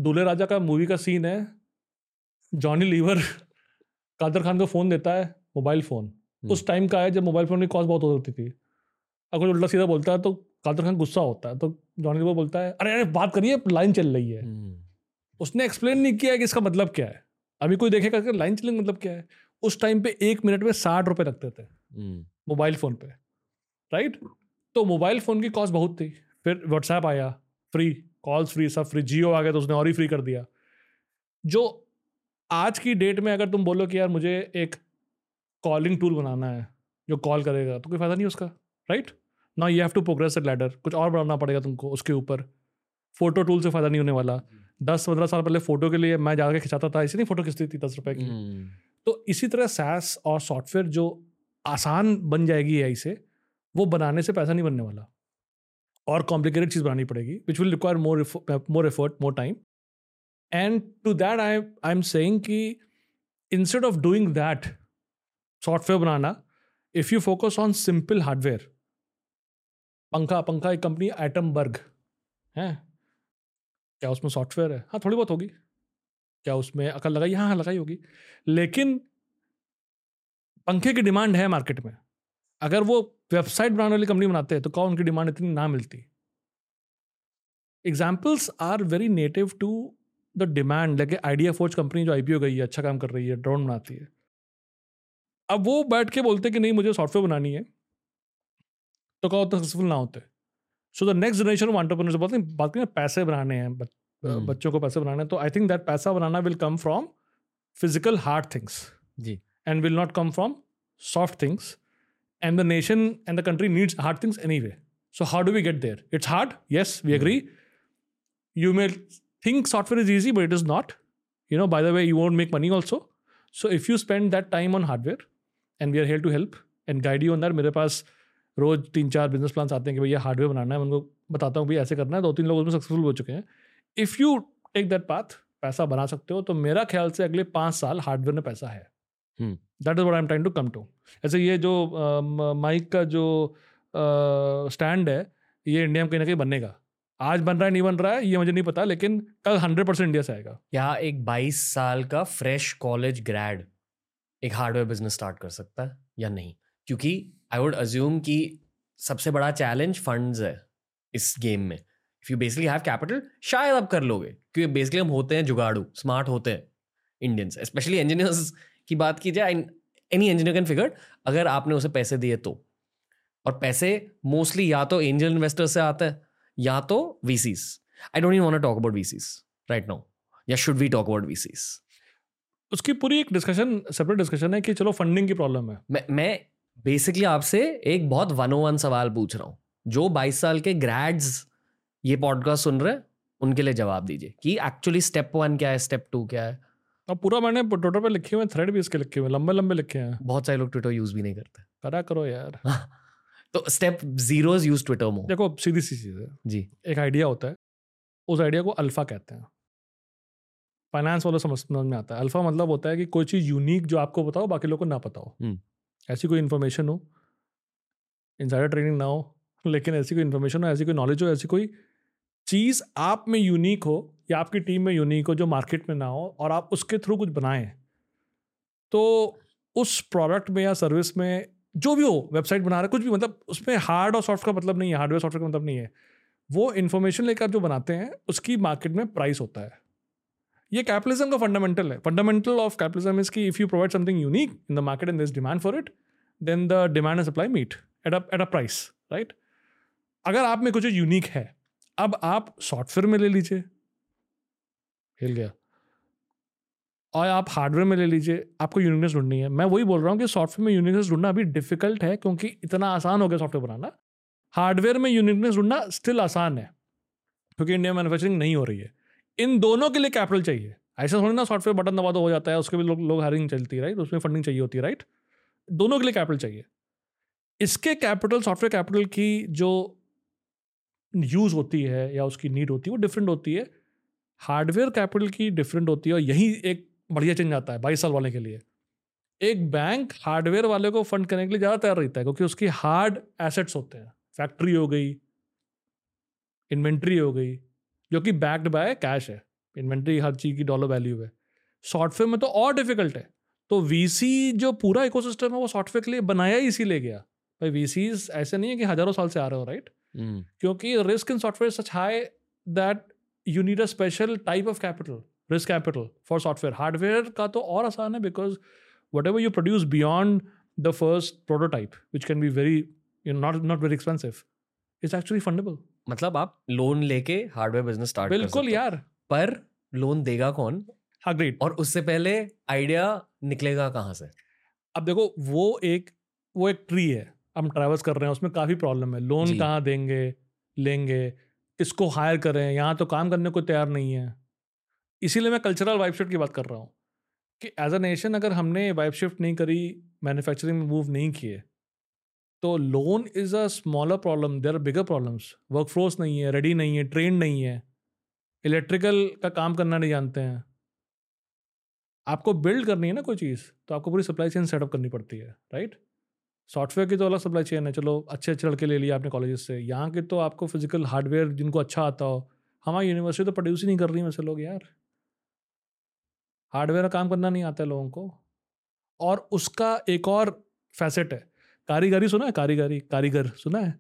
दूल्हे राजा का मूवी का सीन है, जॉनी लीवर कादर खान को फ़ोन देता है, मोबाइल फ़ोन उस टाइम का है जब मोबाइल फ़ोन की कॉस्ट बहुत होती थी। अगर उल्टा सीधा बोलता है तो कादर खान गुस्सा होता है, तो जॉनी लीवर बोलता है अरे अरे बात करिए लाइन चल रही है। उसने एक्सप्लेन नहीं किया कि इसका मतलब क्या है, अभी कोई देखेगा कि लाइन चलने का मतलब क्या है। उस टाइम पे एक मिनट में साठ रुपये लगते थे मोबाइल फ़ोन पे, राइट। तो मोबाइल फ़ोन की कॉस्ट बहुत थी। फिर व्हाट्सएप आया, फ्री कॉल्स, फ्री सब फ्री। जियो आ गया तो उसने और ही फ्री कर दिया। जो आज की डेट में अगर तुम बोलो कि यार मुझे एक कॉलिंग टूल बनाना है जो कॉल करेगा, तो कोई फ़ायदा नहीं उसका, right. Now you have to progress that ladder, कुछ और बढ़ाना पड़ेगा तुमको उसके ऊपर। फोटो टूल से फ़ायदा नहीं होने वाला। दस पंद्रह साल पहले फ़ोटो के लिए मैं जाकर खिंचाता था, इसी नहीं फ़ोटो खिंचती थी दस रुपये की। mm. तो इसी तरह SaaS और सॉफ्टवेयर जो आसान बन जाएगी A I से, वो बनाने से पैसा नहीं बनने वाला और कॉम्प्लिकेटेड चीज़ बनानी पड़ेगी, which will require more more effort, more time. And to that I I am saying कि instead of doing that software बनाना, if you focus on simple hardware. पंखा पंखा एक कंपनी एटमबर्ग है, क्या उसमें सॉफ्टवेयर है? हाँ थोड़ी बहुत होगी। क्या उसमें अकल लगाई? हाँ हाँ लगाई होगी। लेकिन पंखे की डिमांड है मार्केट में। अगर वो वेबसाइट बनाने वाली कंपनी बनाते हैं तो क्या उनकी डिमांड इतनी ना मिलती? Examples are very native to the demand. लेकिन आइडिया फोर्ज कंपनी जो आईपीओ गई है, अच्छा काम कर रही है, ड्रोन बनाती है। अब वो बैठ के बोलते कि नहीं मुझे सॉफ्टवेयर बनानी है, तो क्या उतना सक्सेसफुल ना होते। So the next generation of entrepreneurs बोलते हैं, बात करें पैसे बनाने हैं, बट hmm. बच्चों को पैसे बनाने हैं। तो आई थिंक दैट पैसा बनाना will come from physical hard things जी, and will not come from soft things. And the nation and the country needs hard things any way. So how do we get there? It's hard, yes we agree. You may think software is easy, but it is not. You know, by the way, you won't make money also. So if you spend that time on hardware, and we are here to help and guide you on that. मेरे पास रोज तीन चार business plans आते हैं कि भैया hardware बनाना है, मैं उनको बताता हूँ भाई ऐसे करना है। दो तीन लोग उसमें सक्सेसफुल हो चुके हैं। If you take that path, पैसा बना सकते हो। तो मेरा ख्याल से अगले पाँच साल हार्डवेयर में पैसा है। That is what I am trying to come to. ऐसे ये जो माइक का जो स्टैंड है, ये इंडिया में कहीं ना कहीं बनेगा। आज बन रहा है नहीं बन रहा है ये मुझे नहीं पता, लेकिन कल हंड्रेड परसेंट इंडिया से आएगा। यहाँ एक बाईस साल का फ्रेश कॉलेज ग्रैड एक हार्डवेयर बिजनेस स्टार्ट कर सकता है या नहीं? क्योंकि आई वुड अज्यूम कि सबसे बड़ा चैलेंज फंड्स है इस गेम में। If you basically have capital, शायद आप कर लोगे, क्योंकि बेसिकली हम होते हैं जुगाड़ू, स्मार्ट होते हैं इंडियंस। स्पेशली इंजीनियर्स की बात की जाए, एनी इंजीनियर कैन फिगर, अगर आपने उसे पैसे दिए तो। और पैसे मोस्टली या तो एंजल इन्वेस्टर से आते हैं या तो V Cs. I don't even want to talk about V Cs right now. या should we talk about V Cs? उसकी पूरी एक डिस्कशन, सेपरेट डिस्कशन है कि चलो फंडिंग की प्रॉब्लम है। मैं मैं बेसिकली आपसे एक बहुत वन ओ वन सवाल पूछ रहा हूँ, जो बाईस साल के ग्रैड्स ये पॉडकास्ट सुन रहे हैं उनके लिए जवाब दीजिए कि एक्चुअली स्टेप वन क्या है, स्टेप टू क्या है। और पूरा मैंने ट्विटर पे लिखे हुए थ्रेड भी इसके लिखे हुए, लंबे लंबे लिखे हैं। बहुत सारे लोग ट्विटर यूज भी नहीं करते, करा करो यार। तो step zeros use Twitter mode. देखो सीधी सी चीज़ है जी, एक आइडिया होता है, उस आइडिया को अल्फा कहते हैं। फाइनेंस वालों समझ में आता है, अल्फा मतलब होता है कि कोई चीज़ यूनिक जो आपको बताओ बाकी लोगों को ना पता हो। ऐसी कोई इन्फॉर्मेशन हो, इनसाइडर ट्रेडिंग ना हो, लेकिन ऐसी कोई इन्फॉर्मेशन हो, ऐसी कोई नॉलेज हो, ऐसी कोई चीज़ आप में यूनिक हो या आपकी टीम में यूनिक हो जो मार्केट में ना हो, और आप उसके थ्रू कुछ बनाएं। तो उस प्रोडक्ट में या सर्विस में जो भी हो, वेबसाइट बना रहा है कुछ भी, मतलब उसमें हार्ड और सॉफ्ट का मतलब नहीं है, हार्डवेयर सॉफ्टवेयर का मतलब नहीं है, वो इन्फॉर्मेशन लेकर आप जो बनाते हैं उसकी मार्केट में प्राइस होता है। ये कैपिटलिज्म का फंडामेंटल है। फंडामेंटल ऑफ कैपिटलिज्म इज कि if you provide something unique in the market and there is demand for it, then the demand and supply meet at at a price, right. अगर आप में कुछ unique है, अब आप software में ले लीजिए, हिल गया, और आप हार्डवेयर में ले लीजिए, आपको यूनिकनेस ढूंढनी है। मैं वही बोल रहा हूँ कि सॉफ्टवेयर में यूनिकनेस ढूंढना अभी डिफिकल्ट है, क्योंकि इतना आसान हो गया सॉफ्टवेयर बनाना। हार्डवेयर में यूनिकनेस ढूंढना स्टिल आसान है, क्योंकि इंडिया में मैनुफैक्चरिंग नहीं हो रही है। इन दोनों के लिए कैपिटल चाहिए। ऐसा थोड़ी ना सॉफ्टवेयर बटन दबा दो हो जाता है, उसके भी लोग लो हायरिंग चलती है, राइट, उसमें फंडिंग चाहिए होती है, राइट। दोनों के लिए कैपिटल चाहिए। इसके कैपिटल, सॉफ्टवेयर कैपिटल की जो यूज़ होती है या उसकी नीड होती है वो डिफरेंट होती है, हार्डवेयर कैपिटल की डिफरेंट होती है। और यही एक बढ़िया चेंज आता है बाईस साल वाले के लिए। एक बैंक हार्डवेयर वाले को फंड करने के लिए ज़्यादा तैयार रहता है, क्योंकि उसकी हार्ड एसेट्स होते हैं, फैक्ट्री हो गई, इन्वेंट्री हो गई, जो कि बैक्ड बाय कैश है। इन्वेंट्री हर चीज़ की डॉलर वैल्यू है। सॉफ्टवेयर में तो और डिफिकल्ट है। तो वीसी जो पूरा इकोसिस्टम है वो सॉफ्टवेयर के लिए बनाया ही इसीलिए गया। भाई वीसीज ऐसे नहीं है कि हज़ारों साल से आ रहे हो, राइट, mm. क्योंकि risk in software such high that you need a special type of capital, risk capital for software. Hardware का तो और आसान है, because whatever you produce beyond the first prototype which can be very you know not not very expensive, it's actually fundable. मतलब आप loan लेके hardware business start कर सकते हो। बिल्कुल यार, पर लोन देगा कौन? हाँ, ग्रेट। और उससे पहले आइडिया निकलेगा कहाँ से? अब देखो, वो एक वो एक ट्री है, हम ट्रैवर्स कर रहे हैं, उसमें काफ़ी प्रॉब्लम है। लोन कहाँ देंगे, लेंगे, किसको हायर करें, यहाँ तो काम करने को तैयार नहीं है। इसीलिए मैं कल्चरल वाइब शिफ्ट की बात कर रहा हूँ कि एज अ नेशन अगर हमने वाइब शिफ्ट नहीं करी, मैन्युफैक्चरिंग में मूव नहीं किए, तो loan is a smaller problem, there are bigger problems. Work force नहीं है, रेडी नहीं है, ट्रेन नहीं है, इलेक्ट्रिकल का काम करना नहीं जानते हैं। आपको बिल्ड करनी है ना कोई चीज़, तो आपको पूरी सप्लाई चेन सेटअप करनी पड़ती है, राइट। सॉफ्टवेयर की तो अलग सप्लाई चेन है, चलो अच्छे अच्छे लड़के ले लिए आपने कॉलेजेस से। यहाँ के तो आपको फिजिकल हार्डवेयर जिनको अच्छा आता हो, हमारी यूनिवर्सिटी तो प्रोड्यूस ही नहीं कर रही वैसे लोग यार। हार्डवेयर का काम करना नहीं आता है लोगों को। और उसका एक और फैसेट है, कारीगरी। सुना है कारीगरी? कारीगर सुना है?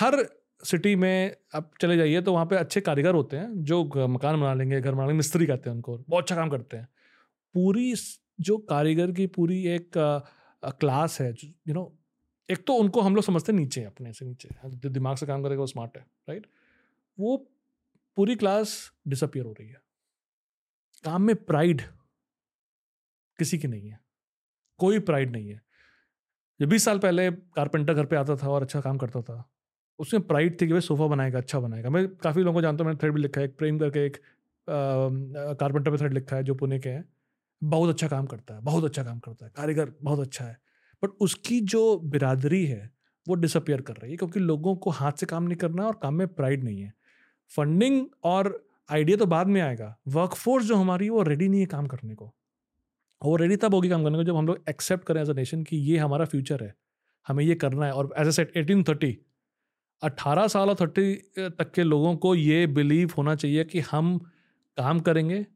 हर सिटी में आप चले जाइए तो वहाँ पे अच्छे कारीगर होते हैं, जो मकान बना लेंगे, घर बना लेंगे, मिस्त्री कहते हैं उनको, बहुत अच्छा काम करते हैं। पूरी जो कारीगर की पूरी एक क्लास है, यू नो, एक तो उनको हम लोग समझते नीचे, अपने से नीचे, जो दिमाग से काम करेगा वो स्मार्ट है, राइट। वो पूरी क्लास डिसअपियर हो रही है। काम में प्राइड किसी की नहीं है, कोई प्राइड नहीं है। जो बीस साल पहले कारपेंटर घर पे आता था और अच्छा काम करता था, उसमें प्राइड थी कि भाई सोफ़ा बनाएगा, अच्छा बनाएगा। मैं काफ़ी लोगों को जानता हूँ, मैंने थ्रेड भी लिखा है, एक प्रेम करके एक कारपेंटर पे थ्रेड लिखा है जो पुणे के हैं, बहुत अच्छा काम करता है, बहुत अच्छा काम करता है, कारीगर बहुत अच्छा है। बट उसकी जो बिरादरी है वो डिसअपियर कर रही है, क्योंकि लोगों को हाथ से काम नहीं करना और काम में प्राइड नहीं है। फंडिंग और आइडिया तो बाद में आएगा। वर्कफोर्स जो हमारी वो रेडी नहीं है काम करने को, वो रेडी तब होगी काम करने को जब हम लोग एक्सेप्ट करें एज अ नेशन कि ये हमारा फ्यूचर है, हमें ये करना है। और as a set eighteen thirty, अट्ठारह साल और थर्टी तक के लोगों को ये बिलीव होना चाहिए कि हम काम करेंगे,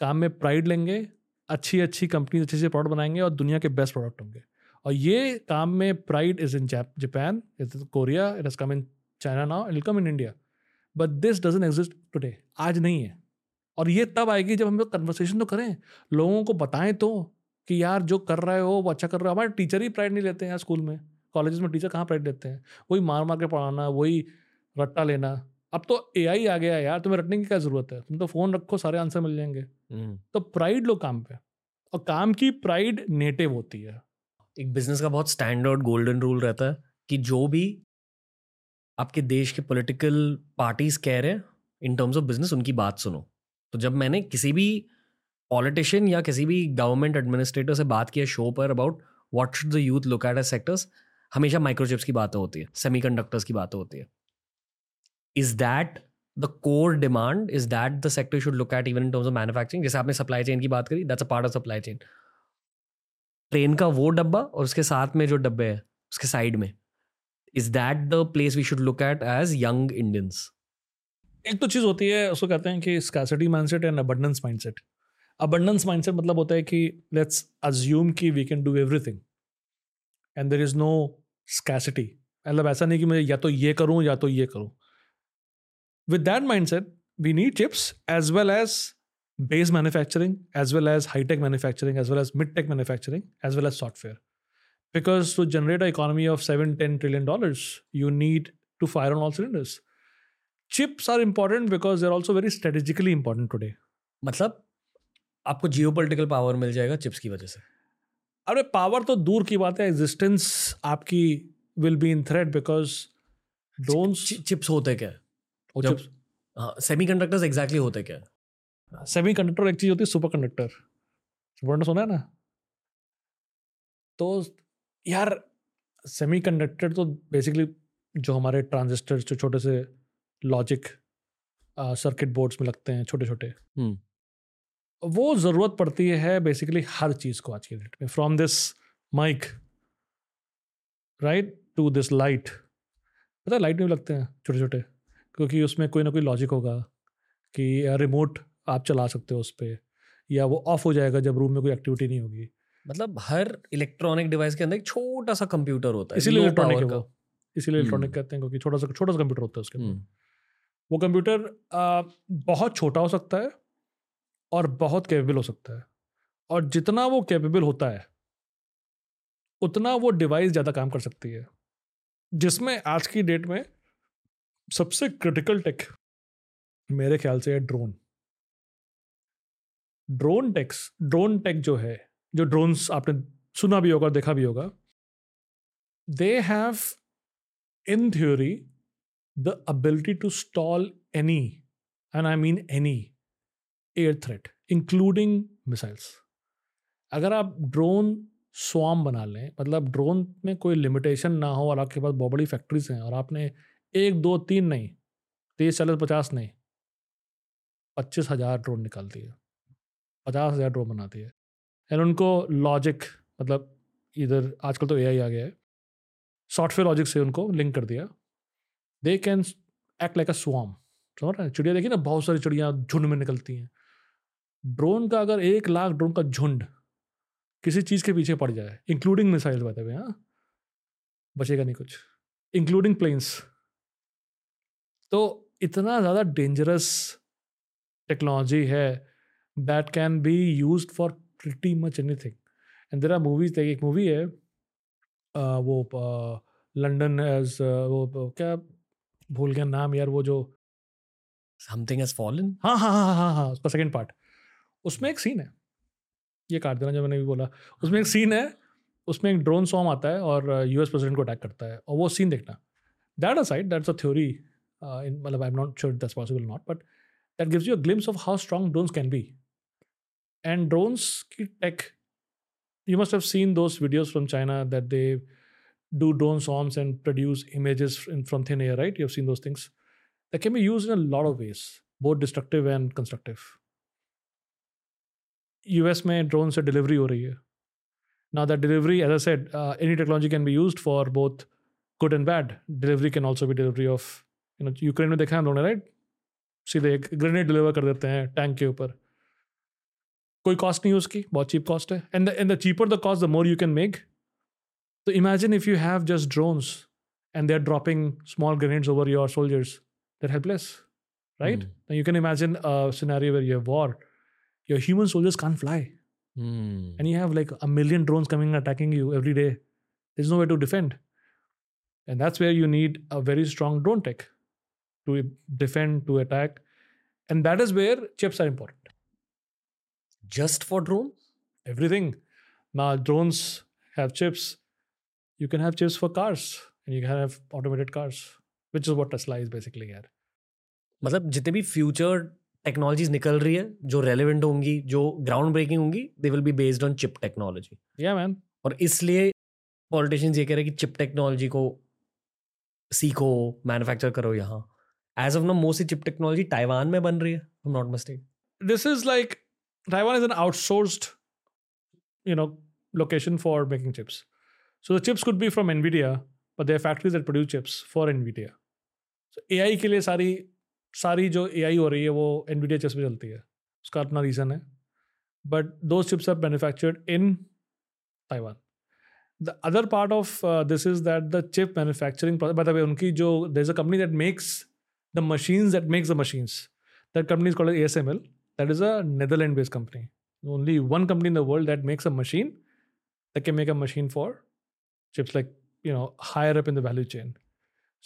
काम में प्राइड लेंगे, अच्छी अच्छी कंपनी, अच्छे अच्छे प्रोडक्ट बनाएंगे और दुनिया के बेस्ट प्रोडक्ट होंगे। और ये काम में pride is in Japan, it is Korea, it is come in China now, it will come in India, but this doesn't exist today, आज नहीं है। और ये तब आएगी जब हम लोग कन्वर्सेशन तो करें, लोगों को बताएं तो कि यार जो कर रहे हो वो अच्छा कर रहे हो। हमारे टीचर ही प्राइड नहीं लेते हैं यार, स्कूल में, कॉलेजेस में टीचर कहाँ प्राइड लेते हैं? वही मार मार के पढ़ाना, वही रट्टा लेना। अब तो एआई आ गया यार, तुम्हें रटने की क्या ज़रूरत है, तुम तो फ़ोन रखो, सारे आंसर मिल जाएंगे। mm. तो प्राइड लो काम पे, और काम की प्राइड नेटिव होती है। एक बिजनेस का बहुत स्टैंडर्ड गोल्डन रूल रहता है कि जो भी आपके देश के पॉलिटिकल पार्टीज कह रहे हैं इन टर्म्स ऑफ बिजनेस, उनकी बात सुनो। तो जब मैंने किसी भी पॉलिटिशियन या किसी भी गवर्नमेंट एडमिनिस्ट्रेटर से बात किया शो पर about what should the youth look at as sectors, हमेशा माइक्रोचिप्स की बातें होती है, सेमीकंडक्टर्स की बातें होती है। Is that the core demand? Is that the sector should look at even in terms of manufacturing? जैसे आपने सप्लाई चेन की बात करी, that's a part of supply chain. Train का वो डब्बा और उसके साथ में जो डब्बे हैं उसके साइड में, is that the place we should look at as young Indians? एक तो चीज़ होती है, उसको कहते हैं कि scarcity mindset and abundance mindset. Abundance mindset मतलब होता है कि लेट्स अज्यूम कि we can do everything, and there is no scarcity. मतलब ऐसा नहीं कि मैं या तो ये करूं या तो ये करूं. With that mindset we need chips as well as base manufacturing, as well as high tech manufacturing, as well as mid tech manufacturing, as well as software. Because to generate an economy of seven to ten trillion dollars, you need to fire on all cylinders. Chips are important because they're also very strategically important today. मतलब आपको geopolitical power मिल जाएगा chips की वजह से. अरे power तो दूर की बात है, existence आपकी will be in threat because drones. Chips होते क्या? Oh, chips. हाँ, semiconductors exactly होते क्या? Semiconductor एक चीज होती है, superconductor. Superconductor सुना है ना? तो यार सेमीकंडक्टर तो बेसिकली जो हमारे ट्रांजिस्टर्स जो छोटे से लॉजिक सर्किट बोर्ड्स में लगते हैं छोटे छोटे, वो ज़रूरत पड़ती है बेसिकली हर चीज़ को आज के डेट में. From this mic right to this light, पता है लाइट में लगते हैं छोटे छोटे, क्योंकि उसमें कोई ना कोई लॉजिक होगा कि रिमोट आप चला सकते हो उस पर, या वो ऑफ हो जाएगा जब रूम में कोई एक्टिविटी नहीं होगी. मतलब हर इलेक्ट्रॉनिक डिवाइस के अंदर एक छोटा सा कंप्यूटर होता है, इसीलिए इलेक्ट्रॉनिक इसीलिए इलेक्ट्रॉनिक कहते हैं क्योंकि छोटा सा छोटा सा कंप्यूटर होता है उसके अंदर. वो कंप्यूटर बहुत छोटा हो सकता है और बहुत कैपेबल हो सकता है, और जितना वो कैपेबल होता है उतना वो डिवाइस ज़्यादा काम कर सकती है. जिसमें आज की डेट में सबसे क्रिटिकल टेक मेरे ख्याल से है drone drone techs drone tech जो है, जो ड्रोन्स आपने सुना भी होगा, देखा भी होगा. They have in theory the ability to stall any, and I mean any, air threat including missiles. अगर आप ड्रोन स्वार्म बना लें, मतलब ड्रोन में कोई लिमिटेशन ना हो और आपके पास बहुत बड़ी फैक्ट्रीज हैं और आपने एक दो तीन नहीं, तीस चालीस पचास नहीं, पच्चीस हज़ार ड्रोन निकालती है, पचास हज़ार ड्रोन बनाती है. एंड उनको लॉजिक, मतलब इधर आजकल तो एआई आ गया है, सॉफ्टवेयर लॉजिक से उनको लिंक कर दिया. They can act like a swarm. समझ रहे हैं? चिड़िया देखी ना, बहुत सारी चिड़ियाँ झुंड में निकलती हैं. ड्रोन का अगर एक लाख ड्रोन का झुंड किसी चीज़ के पीछे पड़ जाए, इंक्लूडिंग मिसाइल, बताए हुए हाँ, बचेगा नहीं कुछ, इंक्लूडिंग प्लेन्स. तो इतना ज़्यादा डेंजरस टेक्नोलॉजी है that can be use for pretty much anything. And there are movies, like एक movie है uh, वो uh, London as uh, वो uh, क्या भूल गया नाम यार, वो जो Something Has Fallen. हाँ हाँ हाँ हाँ हाँ उसका सेकेंड पार्ट. उसमें एक सीन है, ये काट देना जो मैंने भी बोला, उसमें एक सीन है, उसमें एक ड्रोन स्वार्म आता है और यूएस प्रेसिडेंट को अटैक करता है, और वो सीन देखना. That aside, that's a theory, मतलब I am not sure that's possible not, but that gives you a glimpse of how strong drones can be. And drones ki tech, you must have seen those videos from China that they do drone swarms and produce images in, from thin air, right? You have seen those things. That can be used in a lot of ways, both destructive and constructive. U S mein drone se delivery ho rahi hai. Now that delivery, as I said, uh, any technology can be used for both good and bad. Delivery can also be delivery of, you know, Ukraine mein dekha hai hum log ne, right? Seedhe ek grenade deliver kar dete hain tank ke upar. कोई cost नहीं है उसकी, बहुत cheap cost है. And and the cheaper the cost the more you can make. तो imagine if you have just drones and they are dropping small grenades over your soldiers, they are helpless, right? You can imagine a scenario where you have war, your human soldiers can't fly, and you have like a million drones coming attacking you every day. There is no way to defend, and that's where you need a very strong drone tech to defend, to attack, and that is where chips are important. Just for drones? Everything. Now drones have chips. You can have chips for cars. And you can have automated cars. Which is what Tesla is basically here. मतलब जितने भी future technologies निकल रही है, जो relevant होंगी, जो ground breaking होंगी, they will be based on chip technology. Yeah man. और इसलिए politicians ये कह रहे हैं कि chip technology को सीखो, manufacture करो यहाँ. As of now, mostly chip technology Taiwan में बन रही है. I'm not mistaken. This is like Taiwan is an outsourced, you know, location for making chips. So the chips could be from Nvidia, but there are factories that produce chips for Nvidia. So A I के लिए सारी सारी जो A I हो रही है वो Nvidia chips पे चलती है. उसका अपना रीज़न है. But those chips are manufactured in Taiwan. The other part of uh, this is that the chip manufacturing process, by the way, unki jo, there's a company that makes the machines that makes the machines. That company is called A S M L. That is a Netherlands-based company. Only one company in the world that makes a machine that can make a machine for chips, like, you know, higher up in the value chain.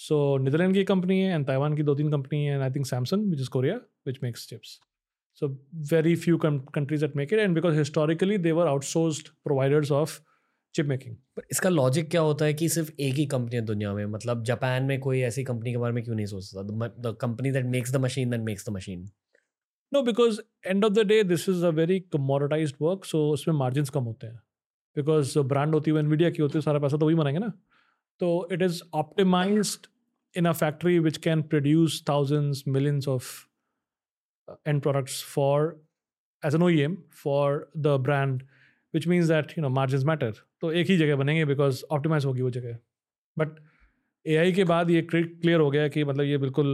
So Netherlands ki company hai, and Taiwan ki do teen company hai, and I think Samsung, which is Korea, which makes chips. So very few com- countries that make it, and because historically they were outsourced providers of chip making. But इसका logic क्या होता है कि सिर्फ एक ही company है दुनिया में? मतलब जापान में कोई ऐसी कंपनी के बारे में क्यों नहीं सोचता? The company that makes the machine that makes the machine. No, because end of the day this is a very commoditized work, so उसमें margins कम होते हैं. Because brand होती है Nvidia की होती है, सारा पैसा तो वही बनाएंगे ना. So it is optimized in a factory which can produce thousands, millions of end products for as an O E M for the brand, which means that, you know, margins matter. तो एक ही जगह बनेंगे because optimize होगी वो जगह. But A I के बाद ये clear हो गया कि मतलब ये बिल्कुल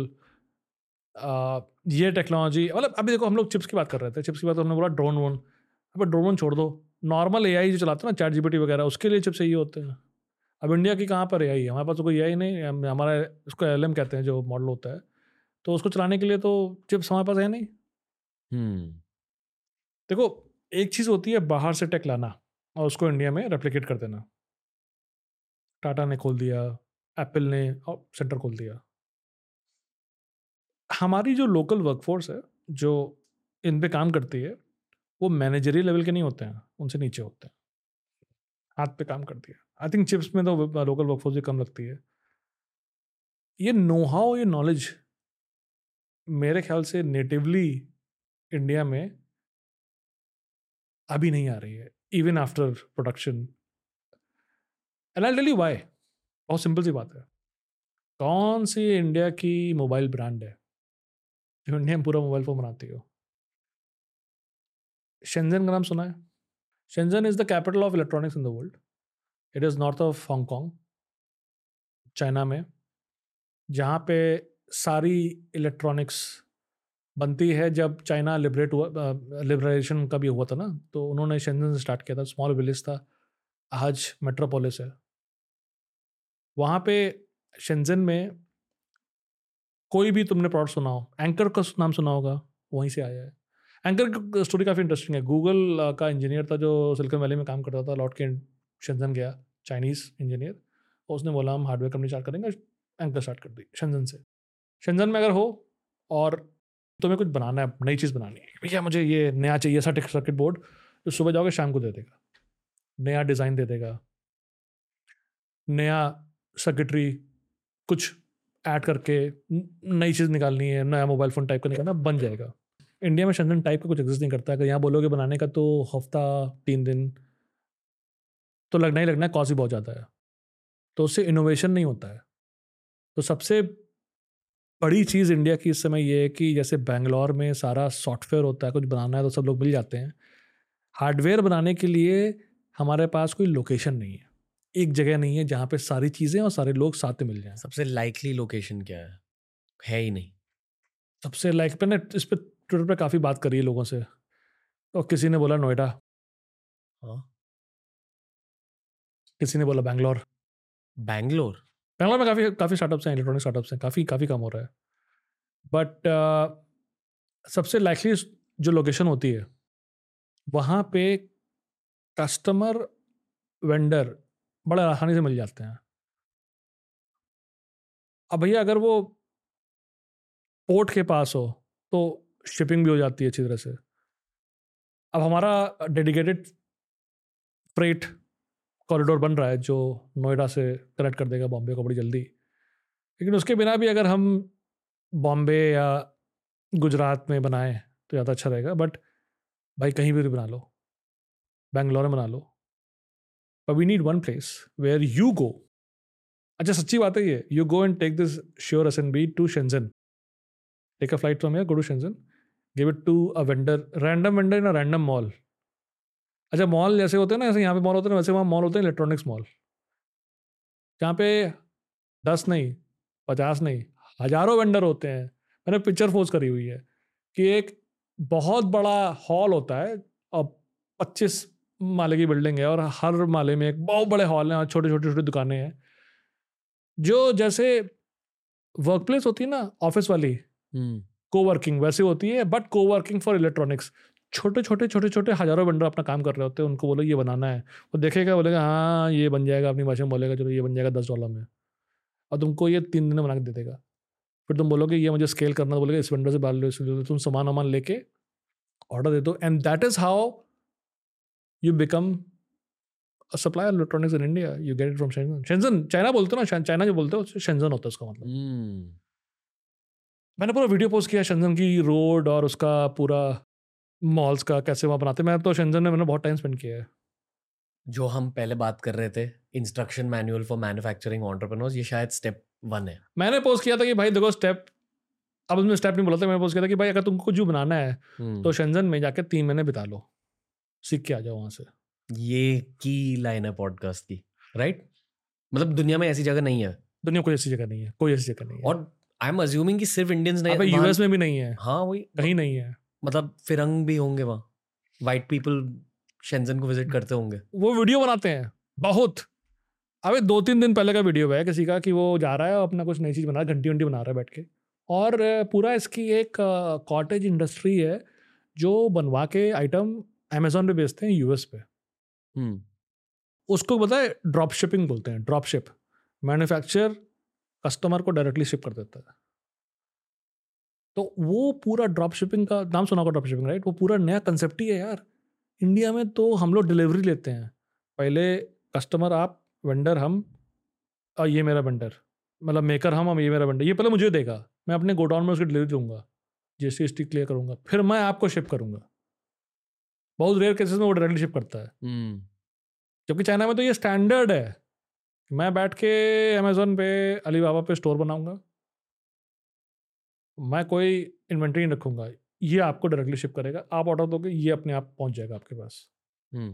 आ, ये टेक्नोलॉजी, मतलब अभी देखो हम लोग चिप्स की बात कर रहे थे, चिप्स की बात तो हमने बोला ड्रोन वोन, अब ड्रोन वोन छोड़ दो, नॉर्मल A I जो चलाते हैं ना चैट जीपीटी वगैरह, उसके लिए चिप्स चाहिए होते हैं. अब इंडिया की कहाँ पर A I है? हमारे पास तो कोई A I नहीं. हमारा उसको L L M कहते हैं जो मॉडल होता है, तो उसको चलाने के लिए तो चिप्स हमारे पास है नहीं. hmm. देखो एक चीज़ होती है बाहर से टेक लाना और उसको इंडिया में रेप्लिकेट कर देना. टाटा ने खोल दिया, एप्पल ने और सेंटर खोल दिया. हमारी जो लोकल वर्कफोर्स है जो इन पे काम करती है वो मैनेजरी लेवल के नहीं होते हैं, उनसे नीचे होते हैं, हाथ पे काम करती है. आई थिंक चिप्स में तो लोकल वर्कफोर्स भी कम लगती है. ये नो हाउ, ये नॉलेज मेरे ख्याल से नेटिवली इंडिया में अभी नहीं आ रही है, even after production. And I tell you why. बहुत सिंपल सी बात है. कौन सी इंडिया की मोबाइल ब्रांड है जो इंडिया में पूरा मोबाइल फोन बनाती हो? शेंजन का नाम सुना है? Shenzhen is the capital of electronics in the world. It is north of Hong Kong, China में, जहाँ पे सारी इलेक्ट्रॉनिक्स बनती है. जब चाइना लिबरेट हुआ, लिबरेशन का भी हुआ था ना, तो उन्होंने शेंजन से स्टार्ट किया था. स्मॉल विलेज था, आज मेट्रोपोलिस है. वहाँ पे शेंजन में कोई भी तुमने प्रोडक्ट सुना हो, एंकर का नाम सुना होगा, वहीं से आया है. एंकर की स्टोरी काफ़ी इंटरेस्टिंग है. गूगल का इंजीनियर था जो सिलिकॉन वैली में काम करता था, लौट के शेंजन गया, चाइनीज़ इंजीनियर, और उसने बोला हम हार्डवेयर कंपनी स्टार्ट करेंगे. एंकर स्टार्ट कर दी शेंजन से. शेंजन में अगर हो और तुम्हें कुछ बनाना है, नई चीज़ बनानी है, भैया मुझे ये नया चाहिए सा सर्किट बोर्ड, तो सुबह जाओगे शाम को दे देगा, नया डिज़ाइन दे देगा, नया सर्किटरी कुछ ऐड करके नई चीज़ निकालनी है, नया मोबाइल फ़ोन टाइप का निकालना, बन जाएगा. इंडिया में शेंजन टाइप का कुछ एग्जिस्ट नहीं करता. अगर यहाँ बोलोगे बनाने का तो हफ्ता तीन दिन तो लगना ही लगना है, कॉस्ट भी बहुत ज़्यादा है, तो उससे इनोवेशन नहीं होता है. तो सबसे बड़ी चीज़ इंडिया की इस समय ये है कि जैसे बेंगलोर में सारा सॉफ्टवेयर होता है, कुछ बनाना है तो सब लोग मिल जाते हैं. हार्डवेयर बनाने के लिए हमारे पास कोई लोकेशन नहीं है, एक जगह नहीं है जहाँ पर सारी चीज़ें और सारे लोग साथ में मिल जाएँ. सबसे लाइकली लोकेशन क्या है? है ही नहीं. सबसे लाइक पे ना, इस पर ट्विटर पे काफ़ी बात करी है लोगों से, और किसी ने बोला नोएडा, हाँ, किसी ने बोला बैंगलोर. बैंगलोर बैंगलोर में काफ़ी काफ़ी स्टार्टअप्स हैं, इलेक्ट्रॉनिक स्टार्टअप्स हैं, काफ़ी काफ़ी काम हो रहा है. बट uh, सबसे लाइकली जो लोकेशन होती है वहाँ पे कस्टमर वेंडर बड़ा आसानी से मिल जाते हैं. अब भैया अगर वो पोर्ट के पास हो तो शिपिंग भी हो जाती है अच्छी तरह से. अब हमारा डेडिकेटेड फ्रेट कॉरिडोर बन रहा है जो नोएडा से कनेक्ट कर देगा बॉम्बे को बड़ी जल्दी. लेकिन उसके बिना भी अगर हम बॉम्बे या गुजरात में बनाएं तो ज़्यादा अच्छा रहेगा. बट भाई कहीं भी बना लो, बेंगलोर में बना लो, but we need one place where you go. अच्छा सच्ची बात है ये, you go and take this sure S N B to Shenzhen. Take a flight from here, go to Shenzhen, give it to a vendor, random vendor in a random mall. अच्छा mall जैसे होते हैं ना, जैसे यहाँ पे mall होते हैं वैसे वहाँ मॉल होते हैं, इलेक्ट्रॉनिक्स मॉल, जहाँ पे दस नहीं पचास नहीं हज़ारों वेंडर होते हैं. मैंने पिक्चर पोस्ट करी हुई है कि एक बहुत बड़ा हॉल होता है और पच्चीस माले की बिल्डिंग है और हर माले में एक बहुत बड़े हॉल हैं और छोटे छोटे छोटे दुकानें हैं, जो जैसे वर्क प्लेस होती है ना ऑफिस वाली कोवर्किंग वैसे होती है, बट कोवर्किंग फॉर इलेक्ट्रॉनिक्स। छोटे छोटे छोटे छोटे हजारों वेंडर अपना काम कर रहे होते हैं, उनको बोलो ये बनाना है, वो देखेगा बोलेगा हाँ ये बन जाएगा, अपनी भाषा में बोलेगा चलो ये बन जाएगा दस डॉलर में, और तुमको ये तीन दिन में बना के दे देगा। फिर तुम बोलोगे ये मुझे स्केल करना, बोलेगा इस वेंडर से बाल लो, इसलिए तुम सामान वामान लेके ऑर्डर दे दो। And that is how you become a supplier electronics in India, you get it from Shenzhen. Shenzhen China बोलते हो ना, चाइना जो बोलते हो शेंजन होता है उसका मतलब। hmm. मैंने पूरा वीडियो पोस्ट किया शेंजन की रोड और उसका पूरा मॉल्स का कैसे वहाँ बनाते। मैं तो शेंजन में मैंने बहुत टाइम स्पेंड किया है। जो हम पहले बात कर रहे थे instruction manual for manufacturing entrepreneurs, ये शायद स्टेप वन है। मैंने पोस्ट किया था कि भाई देखो स्टेप, अब उसमें स्टेप नहीं बोला था, मैंने पोस्ट किया था कि भाई अगर तुमको जो बनाना है hmm. तो शेंजन में जाके तीन महीने बिता लो, सीख के आ जाओ वहाँ से। ये की लाइन है पॉडकास्ट की, राइट? मतलब दुनिया में ऐसी जगह नहीं है, दुनिया में कोई ऐसी जगह नहीं है, कोई ऐसी जगह नहीं है। और आई एम अज्यूमिंग कि सिर्फ इंडियंस नहीं, यूएस में भी नहीं है। हाँ वही, कहीं नहीं है। मतलब फिरंग भी होंगे वहाँ, वाइट पीपल शेंजन को विजिट करते होंगे, वो वीडियो बनाते हैं बहुत। अबे दो तीन दिन पहले का वीडियो है किसी का कि वो जा रहा है और अपना कुछ नई चीज़ बना रहा है, घंटी घंटी बना रहा है बैठ के, और पूरा इसकी एक कॉटेज इंडस्ट्री है जो बनवा के आइटम अमेजोन पे बेचते हैं यूएस पे। hmm. उसको पता है ड्रॉप शिपिंग बोलते हैं, ड्रॉप शिप, मैन्युफैक्चर कस्टमर को डायरेक्टली शिप कर देता है। तो वो पूरा ड्रॉप शिपिंग का नाम सुना होगा, ड्रॉप शिपिंग, राइट? वो पूरा नया कंसेप्ट ही है यार। इंडिया में तो हम लोग डिलीवरी लेते हैं, पहले कस्टमर आप, वेंडर हम, और ये मेरा वेंडर, मतलब मेकर हम, हम ये मेरा वेंडर, ये पहले मुझे देगा, मैं अपने गोडाउन में उसकी डिलीवरी दूंगा, जीएसटी क्लियर करूंगा, फिर मैं आपको शिप करूंगा। बहुत रेयर केसेस में वो डायरेक्टली शिप करता है। hmm. जबकि चाइना में तो ये स्टैंडर्ड है, मैं बैठ के अमेजोन पे, अलीबाबा पे स्टोर बनाऊंगा, मैं कोई इन्वेंट्री नहीं रखूंगा, ये आपको डायरेक्टली शिप करेगा, आप ऑर्डर दोगे ये अपने आप पहुंच जाएगा आपके पास। hmm.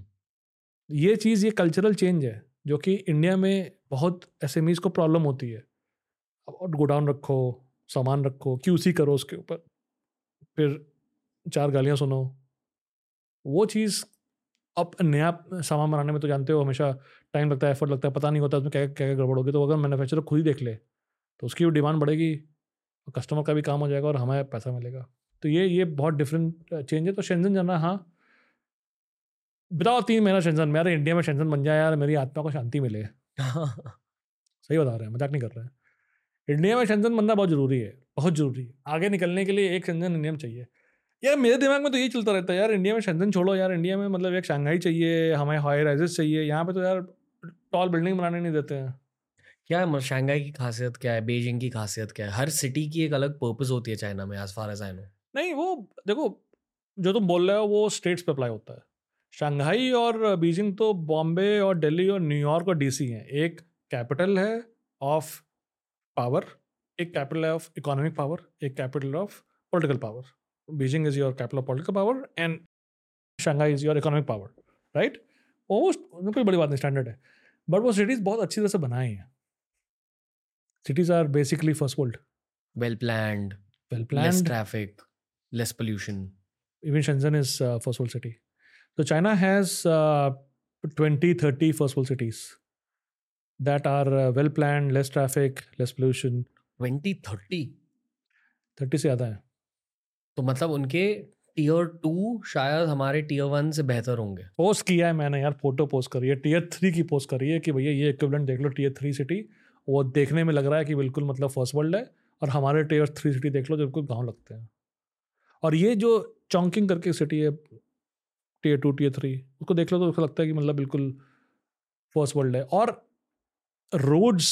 ये चीज़, ये कल्चरल चेंज है जो कि इंडिया में बहुत एसएमईज को प्रॉब्लम होती है। और गोडाउन रखो, सामान रखो, क्यूसी करो उसके ऊपर, फिर चार गालियाँ सुनो। वो चीज़ अब नया सामान बनाने में तो जानते हो हमेशा टाइम लगता है, एफर्ट लगता है, पता नहीं होता उसमें क्या क्या गड़बड़ होगी। तो अगर मैन्युफैक्चरर खुद ही देख ले तो उसकी भी डिमांड बढ़ेगी, कस्टमर का भी काम हो जाएगा और हमें पैसा मिलेगा। तो ये ये बहुत डिफरेंट चेंज है। तो शेंजन जाना, हाँ बताओ तीन महीना शेंजन में, अरे इंडिया में शेंजन बन जाए यार, मेरी आत्मा को शांति मिले। सही बता रहे हैं, मजाक नहीं कर रहे हैं। इंडिया में शेंजन बनना बहुत ज़रूरी है, बहुत ज़रूरी है। आगे निकलने के लिए एक शेंजन इंडिया में चाहिए यार। मेरे दिमाग में तो यही चलता रहता है यार, इंडिया में शेंजन छोड़ो यार, इंडिया में मतलब एक शंघाई चाहिए हमें, हाई राइजेस चाहिए। यहाँ पे तो यार टॉल बिल्डिंग बनाने नहीं देते हैं। क्या है शंघाई की खासियत, क्या है बीजिंग की खासियत, क्या है? हर सिटी की एक अलग पर्पस होती है चाइना में, as far as I know. नहीं वो देखो जो तुम बोल रहे हो वो स्टेट्स पे अप्लाई होता है। शंघाई और बीजिंग तो बॉम्बे और दिल्ली और न्यूयॉर्क और डीसी हैं। एक कैपिटल है ऑफ पावर, एक कैपिटल है ऑफ इकोनॉमिक पावर, एक capital of political power. Beijing is your capital of political power and Shanghai is your economic power, right? Almost कोई बड़ी बात नहीं, स्टैंडर्ड है। बट वो सिटीज़ बहुत अच्छी तरह से बनाई हैं। Cities are basically first world. Well planned. Well planned. Less traffic. Less pollution. Even Shenzhen is uh, first world city. So China has uh, twenty, thirty first world cities that are uh, well planned, less traffic, less pollution. twenty, thirty? thirty से ज़्यादा है। तो मतलब उनके tier two शायद हमारे tier one से बेहतर होंगे। पोस्ट किया है मैंने यार, फोटो पोस्ट करी है, टीयर थ्री की पोस्ट करी है कि भैया ये इक्विवेलेंट देख लो टीयर थ्री सिटी। वो देखने में लग रहा है कि बिल्कुल मतलब फर्स्ट वर्ल्ड है, और हमारे टेयर थ्री सिटी देख लो जो बिल्कुल गांव लगते हैं। और ये जो चौंकिंग करके सिटी है टेयर टू टेयर थ्री, उसको देख लो तो उसको लगता है कि मतलब बिल्कुल फर्स्ट वर्ल्ड है। और रोड्स,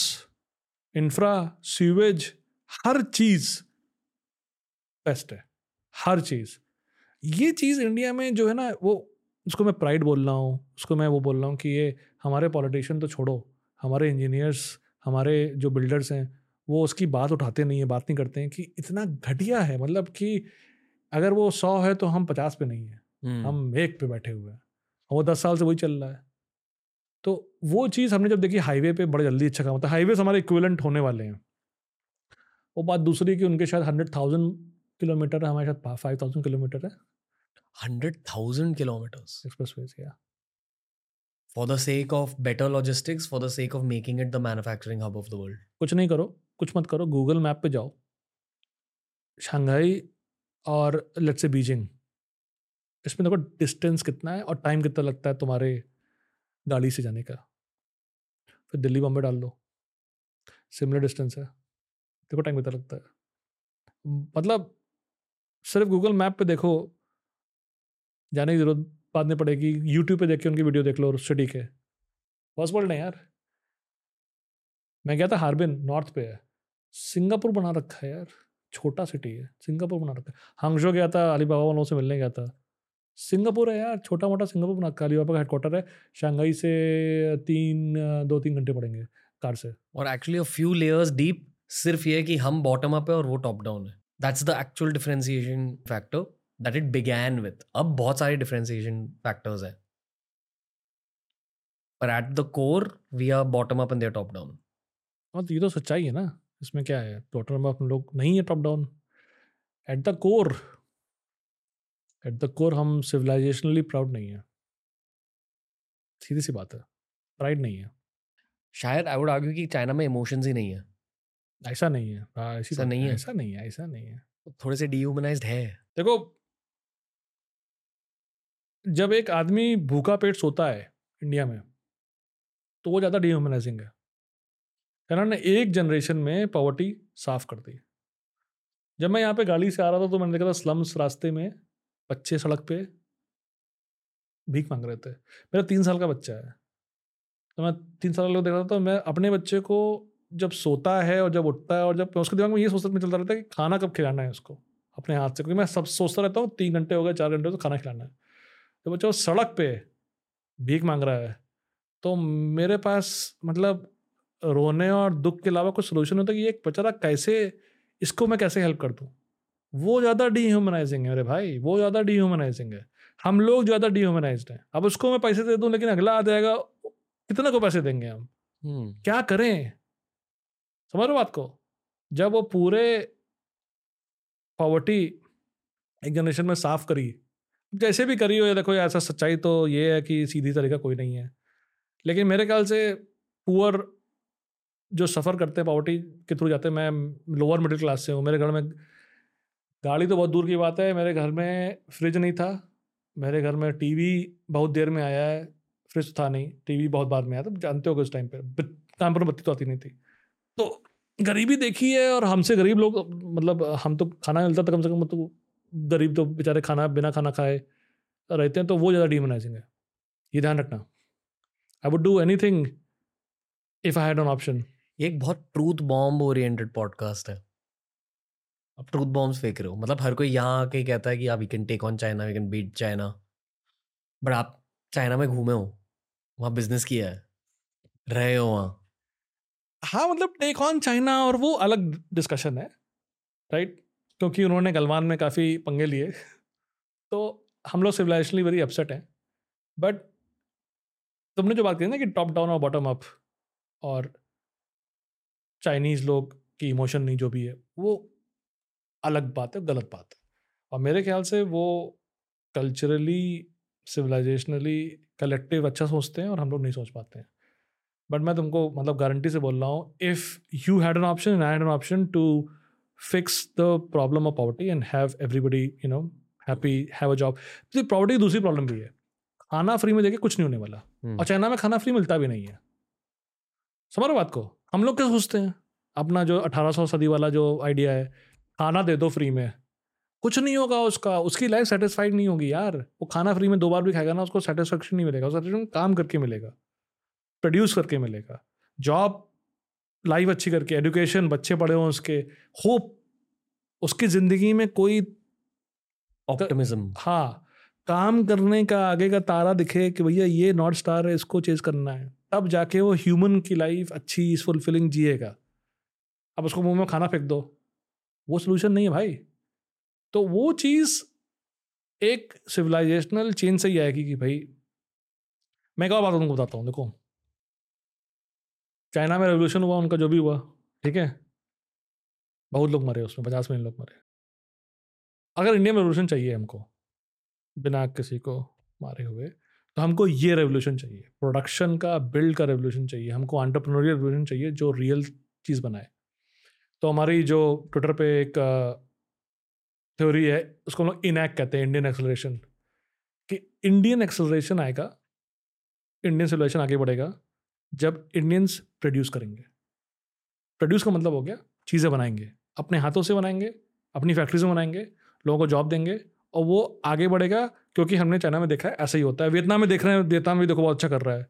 इंफ्रा, सीवेज, हर चीज़ बेस्ट है, हर चीज़। ये चीज़ इंडिया में जो है ना, वो उसको मैं प्राइड बोल रहा हूँ, उसको मैं वो बोल रहा हूँ कि ये हमारे पॉलिटिशियन तो छोड़ो, हमारे इंजीनियर्स, हमारे जो बिल्डर्स हैं, वो उसकी बात उठाते नहीं है, बात नहीं करते हैं कि इतना घटिया है। मतलब कि अगर वो सौ है तो हम पचास पे नहीं है, hmm. हम एक पे बैठे हुए हैं, वो दस साल से वही चल रहा है। तो वो चीज़ हमने जब देखी हाईवे पे, बड़ा जल्दी अच्छा काम होता है। हाईवेज हमारे इक्विवेलेंट होने वाले हैं। वो बात दूसरी कि उनके शायद हंड्रेड थाउजेंड किलोमीटर है, हमारे शायद फाइव थाउजेंड किलोमीटर है। Hundred thousand kilometres expressways, या for the sake of better logistics, for the sake of making it the manufacturing hub of the world. कुछ नहीं करो, कुछ मत करो, Google मैप पे जाओ, शंघाई और लेट्स से बीजिंग, इसमें देखो डिस्टेंस कितना है और टाइम कितना लगता है तुम्हारे गाड़ी से जाने का, फिर दिल्ली बॉम्बे डाल लो, सिमिलर डिस्टेंस है, देखो टाइम कितना लगता है। मतलब सिर्फ गूगल मैप पे देखो, जाने की जरूरत बाद में पड़ेगी, यूट्यूब पे देख के उनकी वीडियो देख लो, उससे ठीक है। पॉसिबल नहीं यार। मैं गया था हार्बिन, नॉर्थ पे है, सिंगापुर बना रखा है यार, छोटा सिटी है, सिंगापुर बना रखा है। हांगजो गया था, अलीबाबा वालों से मिलने गया था, सिंगापुर है यार, छोटा मोटा सिंगापुर बना, अलीबाबा का हेडक्वार्टर है, शंघाई से तीन दो तीन घंटे पड़ेंगे कार से। और actually a few layers deep, सिर्फ ये कि हम बॉटम अप है और वो टॉप डाउन है। That's the actual differentiation factor that it began with. अब बहुत सारे डिफरेंशिएशन फैक्टर्स हैं, पर at the core we are bottom up and they are top down. हाँ तो ये तो सच्चाई है ना, इसमें क्या है, बॉटम अप हम लोग नहीं है, top down. At the core at the core हम सिविलाइजेशनली प्राउड नहीं है, सीधी सी बात है, प्राइड नहीं है। शायद आई वुड आर्ग्यू कि चाइना में इमोशंस ही नहीं है। ऐसा नहीं है, ऐसा नहीं है, ऐसा नहीं है, ऐसा नहीं है, थोड़े से डिह्यूमनाइज्ड है। देखो जब एक आदमी भूखा पेट सोता है इंडिया में तो वो ज़्यादा डिह्यूमनाइजिंग है, कारण एक जनरेशन में पॉवर्टी साफ कर दी। जब मैं यहाँ पे गाड़ी से आ रहा था तो मैंने देखा था स्लम्स, रास्ते में बच्चे सड़क पे भीख मांग रहे थे। मेरा तीन साल का बच्चा है, तो मैं तीन साल का लोग देख रहा था, तो मैं अपने बच्चे को जब सोता है और जब उठता है और जब उसके दिमाग में ये सोचता में चलता रहता है कि खाना कब खिलाना है उसको अपने हाथ से, क्योंकि मैं सब सोचता रहता हूँ तीन घंटे हो गए, चार घंटे हो गए, खाना खिलाना है। जब बच्चा सड़क पे भीख मांग रहा है तो मेरे पास मतलब रोने और दुख के अलावा कुछ सोल्यूशन होता है कि ये बेचारा कैसे, इसको मैं कैसे हेल्प कर दूँ। वो ज़्यादा डिह्यूमनाइजिंग है मेरे भाई, वो ज़्यादा डिह्यूमनाइजिंग है, हम लोग ज़्यादा डिह्यूमनाइज्ड हैं। अब उसको मैं पैसे दे दूँ लेकिन अगला आ जाएगा, कितना को पैसे देंगे हम, hmm. क्या करें, समझ रहे बात को। जब वो पूरे पॉवर्टी एक जनरेशन में साफ करी, जैसे भी करी हो, या देखो ऐसा सच्चाई तो ये है कि सीधी तरीका कोई नहीं है, लेकिन मेरे ख्याल से पुअर जो सफ़र करते हैं पॉवर्टी के थ्रू जाते हैं, मैं लोअर मिडिल क्लास से हूँ, मेरे घर में गाड़ी तो बहुत दूर की बात है, मेरे घर में फ्रिज नहीं था, मेरे घर में टीवी बहुत देर में आया है, फ्रिज था नहीं, टीवी बहुत बाद में आया था, जानते हो उस टाइम पर कानपुर में बत्ती तो आती नहीं थी, तो गरीबी देखी है। और हमसे गरीब लोग, मतलब हम तो खाना मिलता था कम से कम, तो गरीब तो बेचारे खाना बिना खाना खाए रहते हैं, तो वो ज़्यादा डिमोनाइजिंग है, ये ध्यान रखना। I would do any thing if I had an option. ये एक बहुत ट्रूथ बॉम्ब ओरिएंटेड पॉडकास्ट है, आप ट्रूथ बॉम्ब्स फेंक रहे हो, मतलब हर कोई यहाँ आके कहता है कि we can take on China, we can beat China, but आप चाइना में घूमे हो, वहाँ बिजनेस किया है, रहे हो वहाँ। हाँ मतलब टेक ऑन चाइना और वो अलग डिस्कशन है, राइट, क्योंकि उन्होंने गलवान में काफ़ी पंगे लिए, तो हम लोग सिविलाइजेशनली वेरी अपसेट हैं। बट तुमने जो बात की ना कि टॉप डाउन और बॉटम अप और चाइनीज़ लोग की इमोशन नहीं, जो भी है वो अलग बात है, गलत बात है, और मेरे ख्याल से वो कल्चरली सिविलाइजेशनली कलेक्टिव अच्छा सोचते हैं और हम लोग नहीं सोच पाते हैं। बट मैं तुमको मतलब गारंटी से बोल रहा हूँ, if you had an option and I had an option to fix the problem of poverty and have everybody you know happy, have a job. तो पॉवर्टी की दूसरी प्रॉब्लम भी है, खाना फ्री में देके कुछ नहीं होने वाला, hmm. और चाइना में खाना फ्री मिलता भी नहीं है, समझ रहे बात को। हम लोग क्या सोचते हैं, अपना जो अठारह सौ सदी वाला जो आइडिया है, खाना दे दो फ्री में, कुछ नहीं होगा उसका, उसकी लाइफ सेटिस्फाइड नहीं होगी यार, वो खाना फ्री में दो बार भी खाएगा ना, उसको सेटिस्फेक्शन नहीं मिलेगा, उसको काम करके मिलेगा, प्रोड्यूस करके मिलेगा, जॉब लाइफ अच्छी करके, एजुकेशन, बच्चे बड़े हों, उसके होप, उसकी ज़िंदगी में कोई ऑप्टिमिज्म, हाँ, काम करने का आगे का तारा दिखे कि भैया ये नॉर्थ स्टार है, इसको चेज करना है, तब जाके वो ह्यूमन की लाइफ अच्छी फुलफिलिंग जिएगा। अब उसको मुंह में खाना फेंक दो, वो सलूशन नहीं है भाई। तो वो चीज़ एक सिविलाइजेशनल चेंज से ही आएगी कि भाई मैं क्या बात उनको बताता हूँ। देखो चाइना में रेवोल्यूशन हुआ, उनका जो भी हुआ, ठीक है, बहुत लोग मरे उसमें, पचास मिलियन लोग मरे। अगर इंडिया में रेवोल्यूशन चाहिए हमको बिना किसी को मारे हुए, तो हमको ये रेवोल्यूशन चाहिए, प्रोडक्शन का, बिल्ड का रेवोल्यूशन चाहिए, हमको एंटरप्रेन्योरियल रेवोल्यूशन चाहिए जो रियल चीज़ बनाए। तो हमारी जो ट्विटर पे एक थ्योरी है उसको हम लोग इनैक कहते हैं, इंडियन एक्सेलरेशन, कि इंडियन एक्सेलरेशन आएगा, इंडियन सिविलाइजेशन आगे बढ़ेगा जब इंडियंस प्रोड्यूस करेंगे। प्रोड्यूस का मतलब हो गया चीज़ें बनाएंगे, अपने हाथों से बनाएंगे, अपनी फैक्ट्री से बनाएंगे, लोगों को जॉब देंगे और वो आगे बढ़ेगा, क्योंकि हमने चाइना में देखा है ऐसा ही होता है, वियतनाम में देख रहे हैं, वियतनाम भी देखो बहुत अच्छा कर रहा है।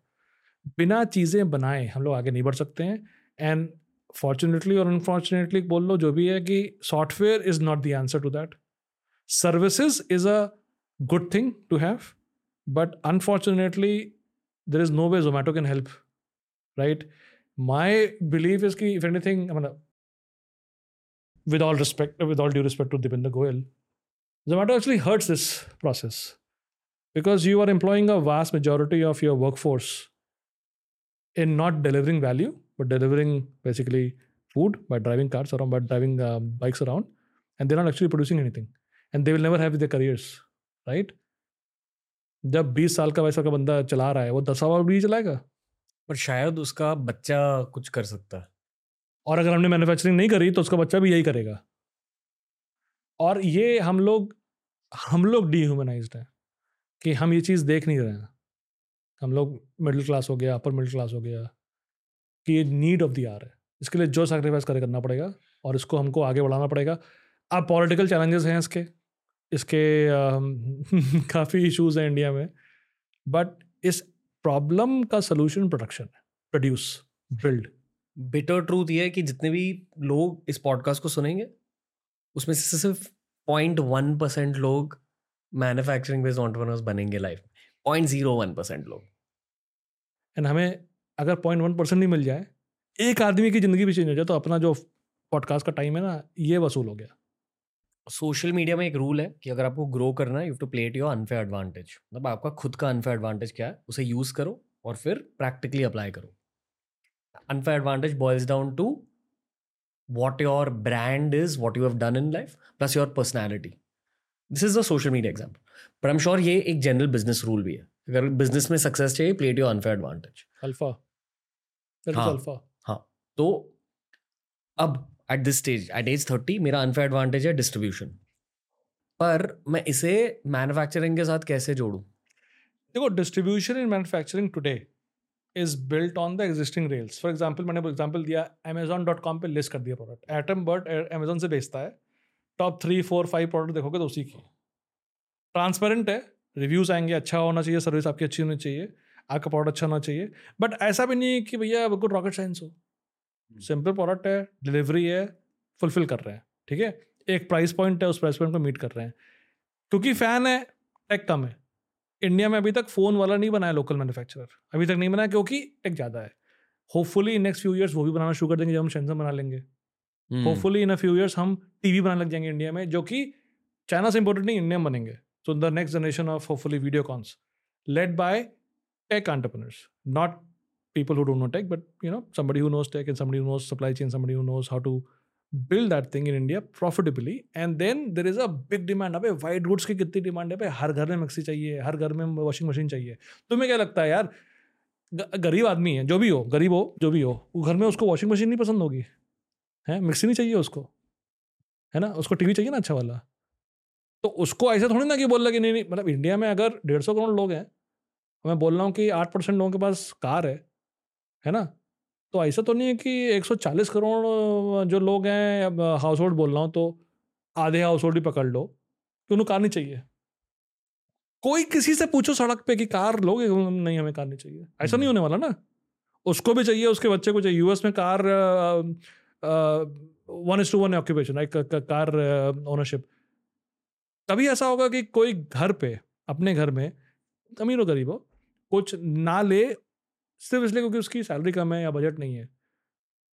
बिना चीज़ें बनाए हम लोग आगे नहीं बढ़ सकते हैं। एंड फॉर्चुनेटली और अनफॉर्चुनेटली बोल लो जो भी है कि software is not the answer to that. Services is a good thing to have, but unfortunately there is no way Zomato can help, right. My believe is कि इफ एनीथिंग, मतलब with all respect, with all due respect to Deepinder Goyal, Zomato actually hurts this process because you are employing a vast majority of your workforce in not delivering value, but delivering basically food by driving cars around, by driving uh, bikes around, and they're not actually producing anything, and they will never have their careers, right? जब बीस साल का बाईस साल का बंदा चला रहा है वो दस साल भी चलाएगा, पर शायद उसका बच्चा कुछ कर सकता है, और अगर हमने मैन्युफैक्चरिंग नहीं करी तो उसका बच्चा भी यही करेगा। और ये हम लोग हम लोग डीह्यूमनाइज्ड हैं कि हम ये चीज़ देख नहीं रहे हैं। हम लोग मिडिल क्लास हो गया, अपर मिडिल क्लास हो गया, कि ये नीड ऑफ द आवर है, इसके लिए जो सैक्रिफाइस करे करना पड़ेगा और इसको हमको आगे बढ़ाना पड़ेगा। अब पॉलिटिकल चैलेंजेस हैं इसके इसके काफ़ी इशूज़ हैं इंडिया में, बट इस प्रॉब्लम का सोल्यूशन प्रोडक्शन है, प्रोड्यूस, बिल्ड। बिटर ट्रूथ ये है कि जितने भी लोग इस पॉडकास्ट को सुनेंगे उसमें से सिर्फ पॉइंट वन परसेंट लोग मैन्युफैक्चरिंग बेस्ड एंटरप्रेन्योर्स बनेंगे लाइफ में, पॉइंट जीरो वन परसेंट लोग। एंड हमें अगर पॉइंट वन परसेंट भी मिल जाए, एक आदमी की ज़िंदगी भी चेंज हो जाए, तो अपना जो पॉडकास्ट का टाइम है ना, ये वसूल हो गया। सोशल मीडिया में एक रूल है कि अगर आपको ग्रो करना है, you have to play to your unfair advantage. मतलब आपका खुद का अनफेयर एडवांटेज क्या है उसे यूज़ करो और फिर प्रैक्टिकली अप्लाई करो। unfair advantage boils down to what your brand is, what you have done in life, plus your personality. This is a social media example. But I'm sure ये एक general business rule भी है. अगर business में success चाहिए, play to your unfair advantage. Alpha. That is alpha. हाँ. तो अब at this stage, at age thirty, मेरा unfair advantage है distribution. पर मैं इसे manufacturing के साथ कैसे जोड़ूँ? देखो, distribution and manufacturing today is built on the existing rails. For example, मैंने एग्जाम्पल दिया, amazon dot com पे लिस्ट कर दिया प्रोडक्ट। एटम बर्ट अमेजोन से बेचता है, top three four five product देखोगे तो उसी की। ट्रांसपेरेंट है, रिव्यूज़ आएंगे, अच्छा होना चाहिए, सर्विस आपकी अच्छी होनी चाहिए, आपका प्रोडक्ट अच्छा होना चाहिए, बट ऐसा भी नहीं कि भैया बिल्कुल रॉकेट साइंस हो। सिंपल प्रोडक्ट है, डिलीवरी है, फुलफिल कर रहे हैं, ठीक है, एक प्राइस पॉइंट है, उस प्राइस पॉइंट को मीट कर रहे हैं। क्योंकि फ़ैन है, टेक कम है। इंडिया में अभी तक फ़ोन वाला नहीं बनाया लोकल मैन्युफैक्चरर, अभी तक नहीं बनाया क्योंकि टेक ज़्यादा है। होपफुली नेक्स्ट फ्यू इयर्स वो भी बनाना शुरू कर देंगे, जब हम शेंजन बना लेंगे। Hopefully in a few years हम टीवी बनाने लग जाएंगे इंडिया में, जो कि चाइना से इंपोर्टेड नहीं, इंडिया में बनेंगे। So the next generation of hopefully video cons led by tech entrepreneurs, not people who don't know tech, but you know somebody who knows tech and somebody who knows supply chain, somebody who knows how to build that thing in India profitably. And then there is a big demand. अबे white goods की कितनी demand है भाई, हर घर में mixie चाहिए, हर घर में वॉशिंग मशीन चाहिए। तुम्हें क्या लगता है यार, गरीब आदमी है, जो भी हो, गरीब हो, जो भी हो, वो घर में उसको वॉशिंग मशीन नहीं पसंद होगी, है मिक्सी नहीं चाहिए उसको, है ना, उसको टीवी चाहिए ना अच्छा वाला। तो उसको ऐसा थोड़ी ना कि बोल रहा कि नहीं नहीं, मतलब इंडिया में अगर डेढ़ सौ करोड़ लोग हैं, मैं बोल रहा हूँ कि आठ परसेंट लोगों के पास कार है, है ना, तो ऐसा तो नहीं है कि एक सौ चालीस करोड़ जो लोग हैं, अब हाउस होल्ड बोल रहा हूँ तो आधे हाउस होल्ड ही पकड़ लो कि उन्हें कार नहीं चाहिए। कोई किसी से पूछो सड़क पे कि कार लोगे, नहीं हमें कार नहीं चाहिए, ऐसा नहीं होने वाला ना। उसको भी चाहिए, उसके बच्चे को चाहिए। यूएस में car one is to one occupation, like car ownership. तभी ऐसा होगा कि कोई घर पे, अपने घर में, अमीर हो गरीब हो, कुछ ना ले सिर्फ इसलिए क्योंकि उसकी सैलरी कम है या बजट नहीं है।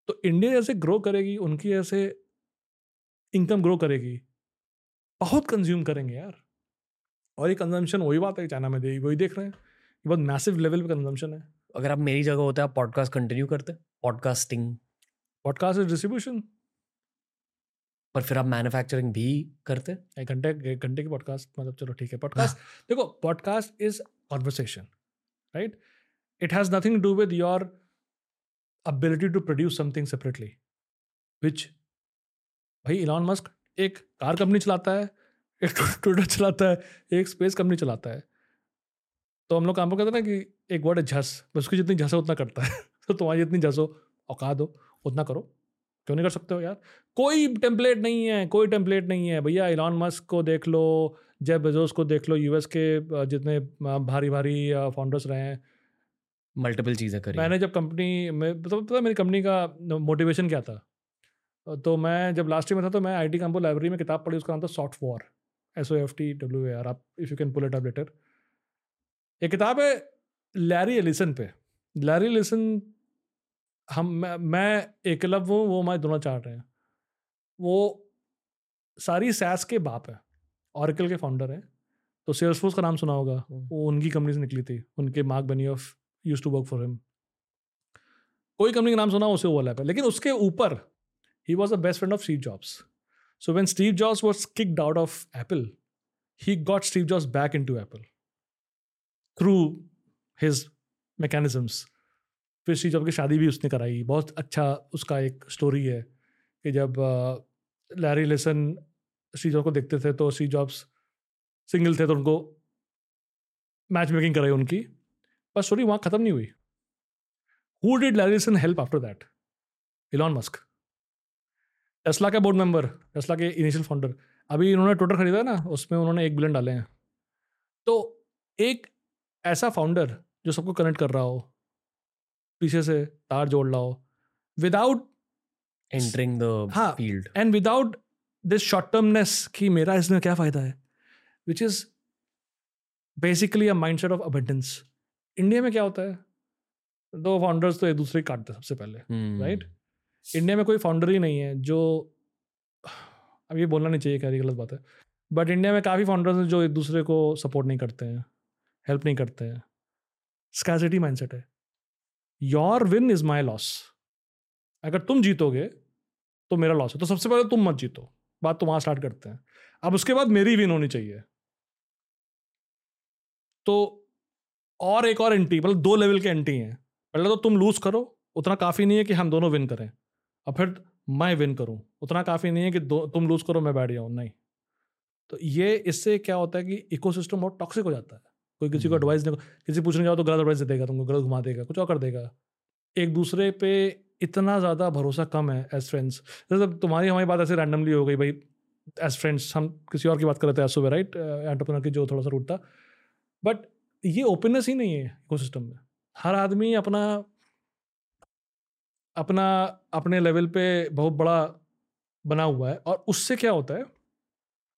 तो इंडिया जैसे ग्रो करेगी, उनकी ऐसे इनकम ग्रो करेगी, बहुत कंज्यूम करेंगे यार। और ये कंजम्पशन वही बात है, चाइना में देगी, वही देख रहे हैं, बहुत मैसिव लेवल पे कंजम्पशन है। अगर आप मेरी जगह होते हैं, आप पॉडकास्ट कंटिन्यू करते? पॉडकास्टिंग, पॉडकास्ट इज डिस्ट्रीब्यूशन, पर फिर आप मैन्युफैक्चरिंग भी करते, एक घंटे एक घंटे की पॉडकास्ट, मतलब चलो ठीक है पॉडकास्ट। देखो, podcast is conversation, right? It has nothing to do with your ability to produce something separately, which भाई Elon Musk एक कार कंपनी चलाता है, एक ट्विटर चलाता है, एक स्पेस कंपनी चलाता है. तो हम लोग काम करते हैं ना कि एक वर्ड है झस, बस उसकी जितनी झस है उतना करता है. तो तुम्हारी जितनी झस हो, औकात हो, उतना करो. क्यों नहीं कर सकते हो यार? कोई टेम्पलेट नहीं है, कोई टेम्पलेट नहीं है भैया. एलॉन मस्क को देख लो, जेफ बेजोस को देख लो, यूएस के जितने भारी भारी फाउंडर्स रहे हैं, मल्टीपल चीज़ें करी. मैंने जब कंपनी में तो पता है मेरी कंपनी का मोटिवेशन क्या था, तो मैं जब लास्ट ईयर में था तो मैं आई टी काम्पो लाइब्रेरी में किताब पढ़ी, उसका नाम था soft war, S O F T W A R. आप if you can pull it up later. ये किताब है लैरी एलिसन पे. लैरी एलिसन हम मैं, मैं एकलव्य हूँ, वो हमारे दोनों चार रहे हैं. वो सारी सैस के बाप है, ऑरेकल के फाउंडर हैं. तो सेल्सफोर्स का नाम सुना होगा, वो उनकी कंपनी से निकली थी. उनके mark Benioff used to work for him. कोई कंपनी का नाम सुना उसे वो लगा, लेकिन उसके ऊपर ही was the best friend of Steve Jobs. So when Steve Jobs was kicked out of Apple, he got Steve Jobs back into Apple through his mechanisms. फिर स्टीव जॉब्स की शादी भी उसने कराई. बहुत अच्छा उसका एक स्टोरी है कि जब लैरी एलिसन स्टीव जॉब्स को देखते थे तो स्टीव जॉब्स सिंगल थे, तो उनको मैच मेकिंग कराई उनकी. पर स्टोरी वहाँ ख़त्म नहीं हुई. Who did Larry Ellison help after that? Elon Musk, Tesla का बोर्ड मेंबर, टेस्ला के इनिशियल फाउंडर. अभी उन्होंने ट्विटर खरीदा ना, उसमें उन्होंने एक बिलियन डाले हैं. तो एक ऐसा फाउंडर जो सबको कनेक्ट कर रहा हो, पीछे से तार जोड़ रहा हो, without entering the field and without this short termness कि मेरा इसमें क्या फ़ायदा है, which is basically a mindset of abundance. India में क्या होता है, दो फाउंडर्स तो एक दूसरे को काटते सबसे पहले, राइट? इंडिया में कोई फाउंडर ही नहीं है जो, अब ये बोलना नहीं चाहिए क्या गलत बात है, बट इंडिया में काफ़ी फाउंडर्स हैं जो एक दूसरे को सपोर्ट नहीं करते हैं, हेल्प नहीं करते हैं. स्कैसिटी माइंडसेट है. Your win is my loss. अगर तुम जीतोगे तो मेरा लॉस है, तो सबसे पहले तुम मत जीतो. बात तो वहाँ स्टार्ट करते हैं. अब उसके बाद मेरी विन होनी चाहिए. तो और एक और एंटी, मतलब दो लेवल के एंटी हैं. पहले तो तुम लूज करो, उतना काफ़ी नहीं है कि हम दोनों विन करें. और फिर मैं विन करूं, उतना काफ़ी नहीं है कि दो तुम लूज करो मैं बैठ जाऊं. नहीं, तो ये इससे क्या होता है कि इकोसिस्टम बहुत टॉक्सिक हो जाता है. कोई किसी को एडवाइस नहीं, किसी पूछने जाओ तो गलत एडवाइस देगा तुमको, गलत घुमा देगा, कुछ और कर देगा. एक दूसरे पे इतना ज़्यादा भरोसा कम है एज फ्रेंड्स. जैसे तुम्हारी हमारी बात ऐसे रैंडमली हो गई भाई एज फ्रेंड्स, हम किसी और की बात कर रहे थे आज सुबह, राइट? एंटरप्रेन्योर की जो थोड़ा सा रूट था. बट ये ओपननेस ही नहीं है इकोसिस्टम में. हर आदमी अपना अपना अपने लेवल पे बहुत बड़ा बना हुआ है. और उससे क्या होता है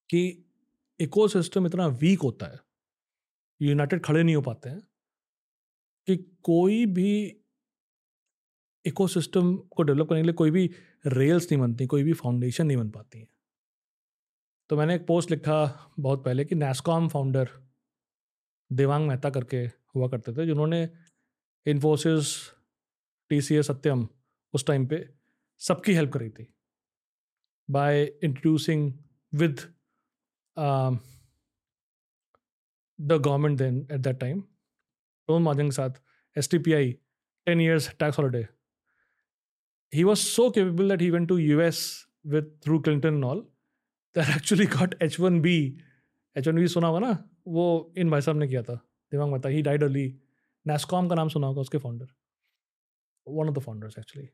कि इकोसिस्टम इतना वीक होता है, यूनाइटेड खड़े नहीं हो पाते हैं, कि कोई भी इकोसिस्टम को डेवलप करने के लिए कोई भी रेल्स नहीं बनती, कोई भी फाउंडेशन नहीं बन पाती है. तो मैंने एक पोस्ट लिखा बहुत पहले कि नैसकॉम फाउंडर देवांग मेहता करके हुआ करते थे, जिन्होंने इन्फोसिस, टीसीएस, सत्यम उस टाइम पे सबकी हेल्प करी थी by introducing with the government then at that time Rohan Mahajan के साथ S T P I ten years tax holiday. He was so capable that he went to U S with through Clinton and all that actually got H one B H one B सुना हुआ ना, वो इन भाई साहब ने किया था, Devang Mehta. He died early. NASSCOM का नाम सुना होगा, उसके founder, one of the founders actually.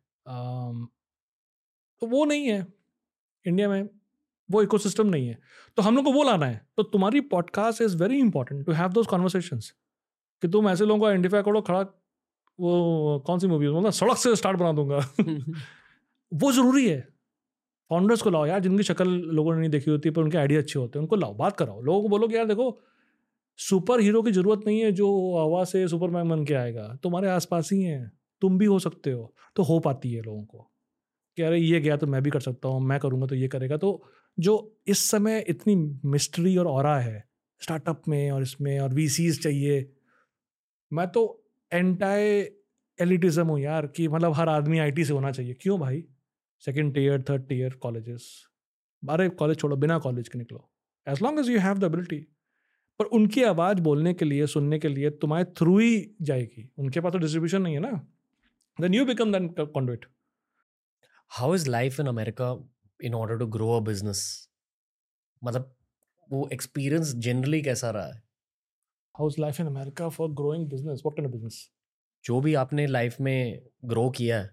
तो वो नहीं है इंडिया में, वो इकोसिस्टम नहीं है. तो हम लोग को वो लाना है. तो तुम्हारी podcast is very important to have those conversations कि तुम ऐसे लोगों को आइडेंटिफाई करो. खड़ा वो कौन सी मूवी, मतलब सड़क से स्टार्ट बना दूंगा. वो ज़रूरी है. फाउंडर्स को लाओ यार, जिनकी शक्ल लोगों ने नहीं देखी होती पर उनके आइडिया अच्छे होते हैं, उनको लाओ, बात कराओ. लोगों को बोलो कि यार देखो, सुपर हीरो की जरूरत नहीं है जो हवा से सुपरमैन बन के आएगा. तुम्हारे आसपास ही हैं, तुम भी हो सकते हो. तो हो पाती है लोगों को कि अरे ये गया तो मैं भी कर सकता हूँ, मैं करूँगा तो ये करेगा. तो जो इस समय इतनी मिस्ट्री और ऑरा है स्टार्टअप में और इसमें, और वीसीज चाहिए. मैं तो एंटाई एलिटिज़म हूँ यार, कि मतलब हर आदमी आईटी से होना चाहिए. क्यों भाई? Second year, third year colleges, बारह कॉलेज छोड़ो, बिना कॉलेज के निकलो, as long as you have the ability. पर उनकी आवाज़ बोलने के लिए, सुनने के लिए तुम्हारे थ्रू ही जाएगी, उनके पास तो डिस्ट्रीब्यूशन नहीं है ना. Then you become that conduct. How is life in America in order to grow a business? मतलब वो एक्सपीरियंस जनरली कैसा रहा है? How is life in America for growing business? What kind of business? जो भी आपने लाइफ में grow किया है,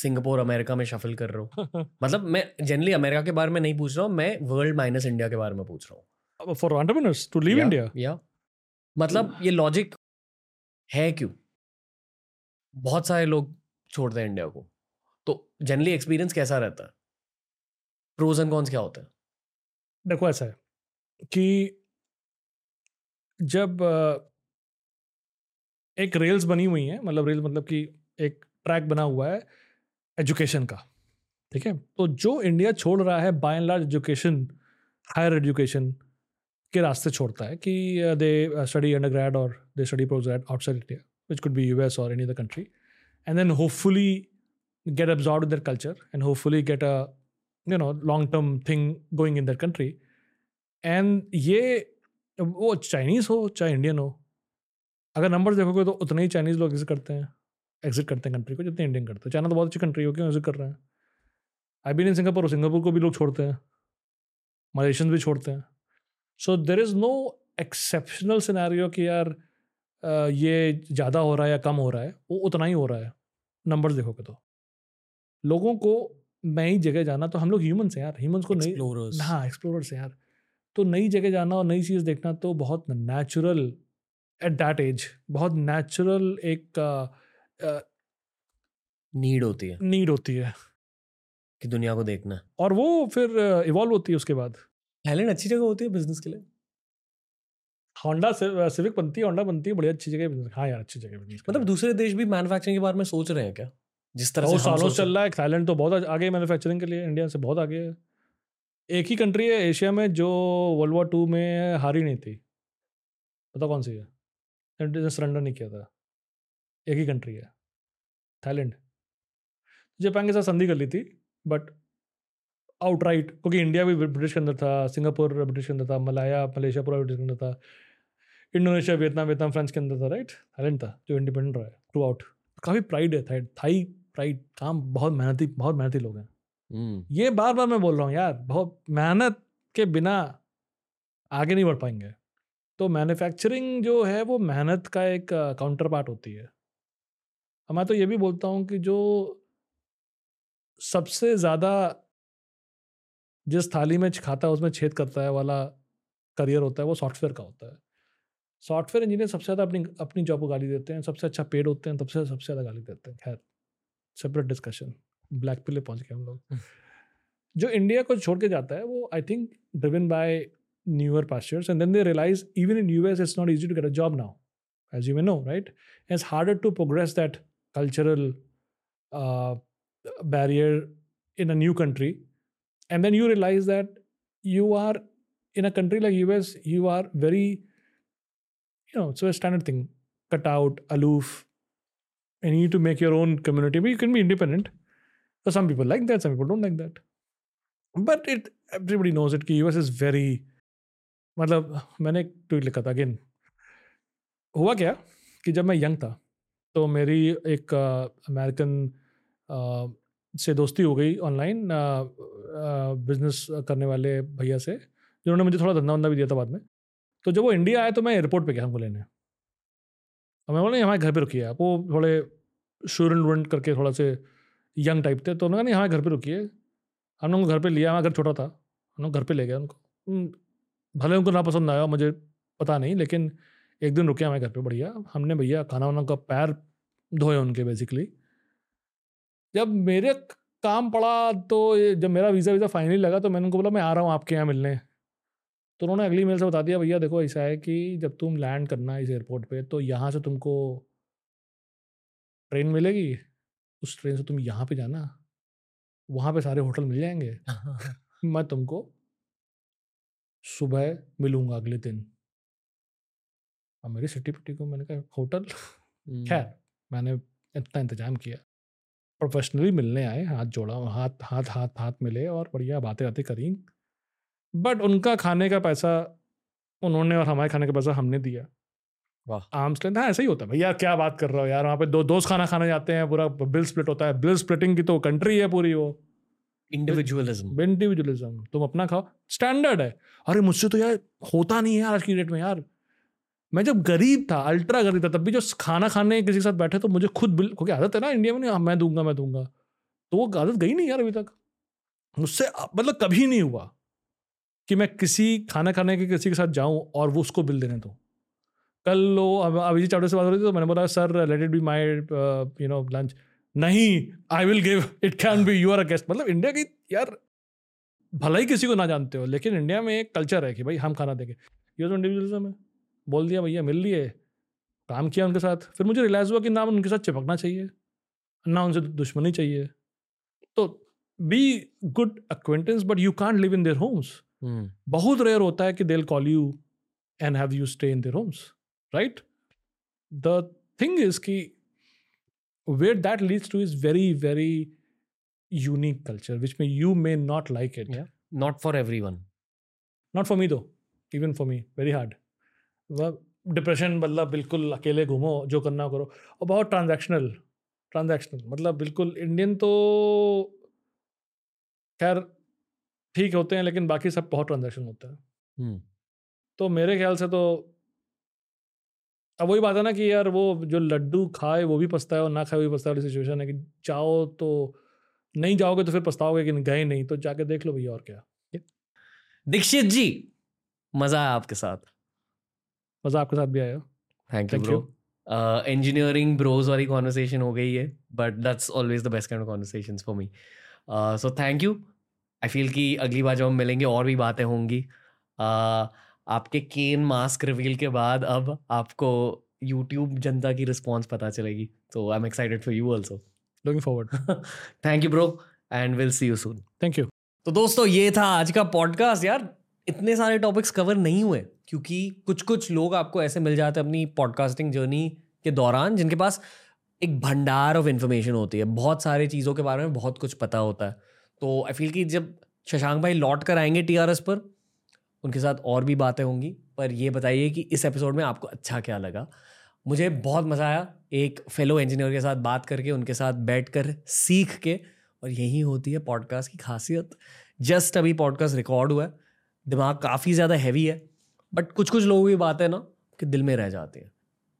सिंगापुर अमेरिका में शफल कर रहा हूँ. मतलब मैं जनरली अमेरिका के बारे में नहीं पूछ रहा हूँ, मैं वर्ल्ड माइनस इंडिया के बारे में पूछ रहा हूँ. For entrepreneurs to leave India, या मतलब ये लॉजिक है क्यों? बहुत सारे लोग छोड़ते हैं इंडिया को, तो जनरली एक्सपीरियंस कैसा रहता है? प्रोज एंड कॉन्स क्या होता है? देखो, ऐसा है कि जब एक रेल्स बनी हुई है, मतलब रेल मतलब कि एक ट्रैक बना हुआ है एजुकेशन का, ठीक है, तो जो इंडिया छोड़ रहा है by and large education, higher education के रास्ते छोड़ता है कि दे स्टडी अंडरग्रेड और they study postgrad outside India, which could be US और any other country, and then hopefully get absorbed in their culture and hopefully get a you know long term thing going in their country. And ये वो Chinese हो चाहे Indian हो, अगर numbers देखोगे तो उतने ही चाइनीज़ लोग एग्जिट करते हैं एग्जिट करते हैं कंट्री को जितने इंडियन करते हैं. चाइना तो बहुत अच्छी कंट्री हो, क्यों एग्जिट कर रहे हैं? I been in Singapore, Singapore को भी लोग छोड़ते हैं, मलेशियंस भी छोड़ते हैं. So there is no exceptional scenario कि यार ये ज़्यादा हो रहा है या कम हो रहा है, वो उतना ही हो रहा है. नंबर्स देखोगे तो लोगों को नई जगह जाना, तो हम लोग ह्यूमन्स हैं यार, ह्यूमन्स को नहीं, हाँ एक्सप्लोरर्स हैं यार, तो नई जगह जाना और नई चीज़ देखना तो बहुत नेचुरल एट दैट एज, बहुत नेचुरल एक नीड uh, uh, होती है नीड होती है कि दुनिया को देखना, और वो फिर इवॉल्व uh, होती है उसके बाद. थाईलैंड अच्छी जगह होती है बिजनेस के लिए. होंडा सिविक बनती है, होंडा बनती है, बड़ी अच्छी जगह बिजनेस. हाँ यार, अच्छी जगह बिजनेस. मतलब दूसरे देश भी मैनुफैक्चरिंग के बारे में सोच रहे हैं क्या? जिस तरह से सालों चल रहा है, थाईलैंड तो बहुत आगे मैनुफैक्चरिंग के लिए, इंडिया से बहुत आगे है. एक ही कंट्री है एशिया में जो वर्ल्ड वॉर टू में हारी नहीं थी, पता कौन सी है? सरेंडर नहीं किया था. एक ही कंट्री है थाईलैंड. जापान के साथ संधि कर ली थी बट आउटराइट, क्योंकि इंडिया भी ब्रिटिश के अंदर था, सिंगापुर ब्रिटिश के अंदर था, मलाया मलेशिया पूरा ब्रिटिश के अंदर था, इंडोनेशिया वियतनाम वियतनाम फ्रांस के अंदर था, राइट. थाईलैंड था जो इंडिपेंडेंट रहा है थ्रू आउट. काफ़ी प्राइड है थाई थाई प्राइड काम, बहुत मेहनती बहुत मेहनती लोग हैं. Mm. ये बार बार मैं बोल रहा हूँ यार, बहुत मेहनत के बिना आगे नहीं बढ़ पाएंगे. तो मैन्युफैक्चरिंग जो है वो मेहनत का एक काउंटर पार्ट होती है. मैं तो ये भी बोलता हूँ कि जो सबसे ज़्यादा जिस थाली में खाता है उसमें छेद करता है वाला करियर होता है वो सॉफ्टवेयर का होता है. सॉफ्टवेयर इंजीनियर सबसे ज़्यादा अपनी अपनी जॉब को गाली देते हैं, सबसे अच्छा पेड होते हैं, सबसे सबसे ज़्यादा गाली देते हैं. खैर, सेपरेट डिस्कशन, ब्लैक पिल पहुंच गए हम लोग. जो इंडिया को छोड़ के जाता है वो I think driven by newer pastures, and then they realise even in US it's not easy to get a job now, as you may know, right. It's harder to progress that cultural barrier in a new country, and then you realise that you are in a country like US, you are very you know, so standard thing, cut out, aloof, and you to make your own community, you can be independent. So some people like that, some people don't like that. But it, everybody knows it कि U S is very, मतलब मैंने एक tweet लिखा था. Again हुआ क्या कि जब मैं यंग था तो मेरी एक अमेरिकन uh, uh, से दोस्ती हो गई ऑनलाइन, बिजनेस करने वाले भैया से, जिन्होंने मुझे थोड़ा धंधा वंदा भी दिया था बाद में. तो जब वो इंडिया आया तो मैं एयरपोर्ट पे गया हमको लेने, और मैं बोला नहीं हमारे घर पे रुकिए आप. वो थोड़े स्टूडेंट वूडेंट करके थोड़ा से यंग टाइप थे, तो उन्होंने कहा नहीं हाँ घर पे रुकिए. हम लोगों को घर पे लिया, हमारा घर छोटा था, हम लोग घर पे ले गए उनको. भले उनको ना पसंद आया मुझे पता नहीं, लेकिन एक दिन रुके हमारे घर पे. बढ़िया, हमने भैया खाना वाना का पैर धोए उनके बेसिकली. जब मेरे काम पड़ा तो जब मेरा वीज़ा वीज़ा फाइनली लगा तो मैंने उनको बोला मैं आ रहा हूँ आपके यहाँ मिलने. तो उन्होंने अगली मेल से बता दिया भैया देखो ऐसा है कि जब तुम लैंड करना इस एयरपोर्ट पर तो यहाँ से तुमको ट्रेन मिलेगी, उस ट्रेन से तुम यहाँ पे जाना, वहाँ पे सारे होटल मिल जाएंगे, मैं तुमको सुबह मिलूँगा अगले दिन. और मेरी सिटी पिटी को मैंने कहा होटल. खैर मैंने इतना इंतजाम किया, प्रोफेशनली मिलने आए, हाथ जोड़ा, हाथ हाथ हाथ हाथ मिले और बढ़िया बातें बातें करी. बट उनका खाने का पैसा उन्होंने और हमारे खाने के पैसा हमने दिया। वाह, आर्म्स लेंथ। हाँ, ऐसा ही होता है भैया, क्या बात कर रहे हो यार। वहाँ पे दो दोस्त खाना खाने जाते हैं, पूरा बिल स्प्लिट होता है। बिल स्प्लिटिंग की तो कंट्री है पूरी, वो इंडिविजुअलिज्म। इंडिविजुअलिज्म, तुम अपना खाओ, स्टैंडर्ड है। अरे मुझसे तो यार होता नहीं है आज की डेट में यार। मैं जब गरीब था, अल्ट्रा गरीब था, तब भी जो खाना खाने किसी के साथ बैठे तो मुझे खुद बिल, क्योंकि आदत है ना इंडिया में, मैं दूंगा मैं दूंगा, तो वो आदत गई नहीं यार अभी तक मुझसे। मतलब कभी नहीं हुआ कि मैं किसी खाना खाने के किसी के साथ जाऊं और वो उसको बिल देने दूं। कल लो अभिजीत चावड़े से बात हो रही थी तो मैंने बोला sir let it be my you know lunch. नहीं, I will give, it can be, you are a guest. मतलब इंडिया की यार, भला ही किसी को ना जानते हो, लेकिन इंडिया में एक कल्चर है कि भाई हम खाना देंगे। ये तो इंडिविजुअलिज्म है। बोल दिया भैया, मिल लिए, काम किया उनके साथ। फिर मुझे रियलाइज़ हुआ कि ना उनके साथ चिपकना चाहिए, ना उनसे दुश्मनी चाहिए। तो be good acquaintance, but you can't live in their homes. बहुत रेयर होता है कि they will call you and have you stay in their homes, right. The thing is कि where that leads to is very, very unique culture, which may, you may not like it. Yeah. Not for everyone. Not for me though. Even for me. Very hard. Depression, मतलब बिल्कुल अकेले घूमो, जो करना करो। और बहुत transactional. Transactional. मतलब बिल्कुल Indian तो खैर ठीक होते हैं, लेकिन बाकी सब बहुत ट्रांजेक्शन होता है। hmm. तो मेरे ख्याल से तो अब वही बात है ना कि यार वो जो लड्डू खाए वो भी पछता है और ना खाए वो भी पछता है वाली सिचुएशन है कि जाओ तो नहीं जाओगे तो फिर पछताओगे कि गए नहीं, तो जाके देख लो भैया और क्या। दीक्षित जी, मज़ा आया आपके साथ। मज़ा आपके साथ भी आया। Thank you bro. Engineering bros वाली कॉन्वर्सेशन हो गई है, but that's always the best kind of conversations for me. So thank you. I feel कि अगली बार जब हम मिलेंगे और भी बातें होंगी। uh, आपके केन मास्क रिवील के बाद अब आपको यूट्यूब जनता की रिस्पॉन्स पता चलेगी। So I am excited for you also, looking forward. Thank you bro, and will see you soon. Thank you. तो दोस्तों, ये था आज का पॉडकास्ट। यार इतने सारे टॉपिक्स कवर नहीं हुए, क्योंकि कुछ कुछ लोग आपको ऐसे मिल जाते हैं अपनी पॉडकास्टिंग जर्नी के दौरान जिनके पास एक भंडार ऑफ इन्फॉर्मेशन होती है, बहुत सारे चीज़ों के बारे में बहुत कुछ पता होता है। तो आई फील कि जब शशांक भाई लौट कर आएंगे टी आर एस पर, उनके साथ और भी बातें होंगी। पर ये बताइए कि इस एपिसोड में आपको अच्छा क्या लगा। मुझे बहुत मज़ा आया एक फेलो इंजीनियर के साथ बात करके, उनके साथ बैठकर सीख के, और यही होती है पॉडकास्ट की खासियत। जस्ट अभी पॉडकास्ट रिकॉर्ड हुआ है, दिमाग काफ़ी ज़्यादा हैवी है, बट कुछ कुछ लोगों की बातें ना कि दिल में रह जाती हैं।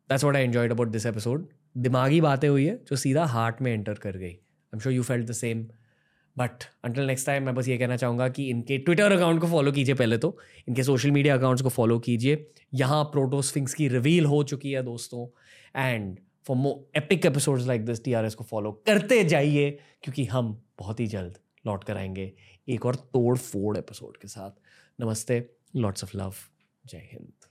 That's what I enjoyed about this episode. दिमागी बातें हुई है जो सीधा हार्ट में एंटर कर गई। I am sure you felt the same. But until next time, मैं बस ये कहना चाहूँगा कि इनके ट्विटर अकाउंट को फॉलो कीजिए, पहले तो इनके सोशल मीडिया अकाउंट्स को फॉलो कीजिए। यहाँ प्रोटोस्फिंक्स की रिवील हो चुकी है दोस्तों। And for more epic episodes like this, TRS को फॉलो करते जाइए, क्योंकि हम बहुत ही जल्द लौट कर आएंगे एक और तोड़ फोड़ एपिसोड के साथ। नमस्ते, लॉट्स ऑफ लव, जय हिंद।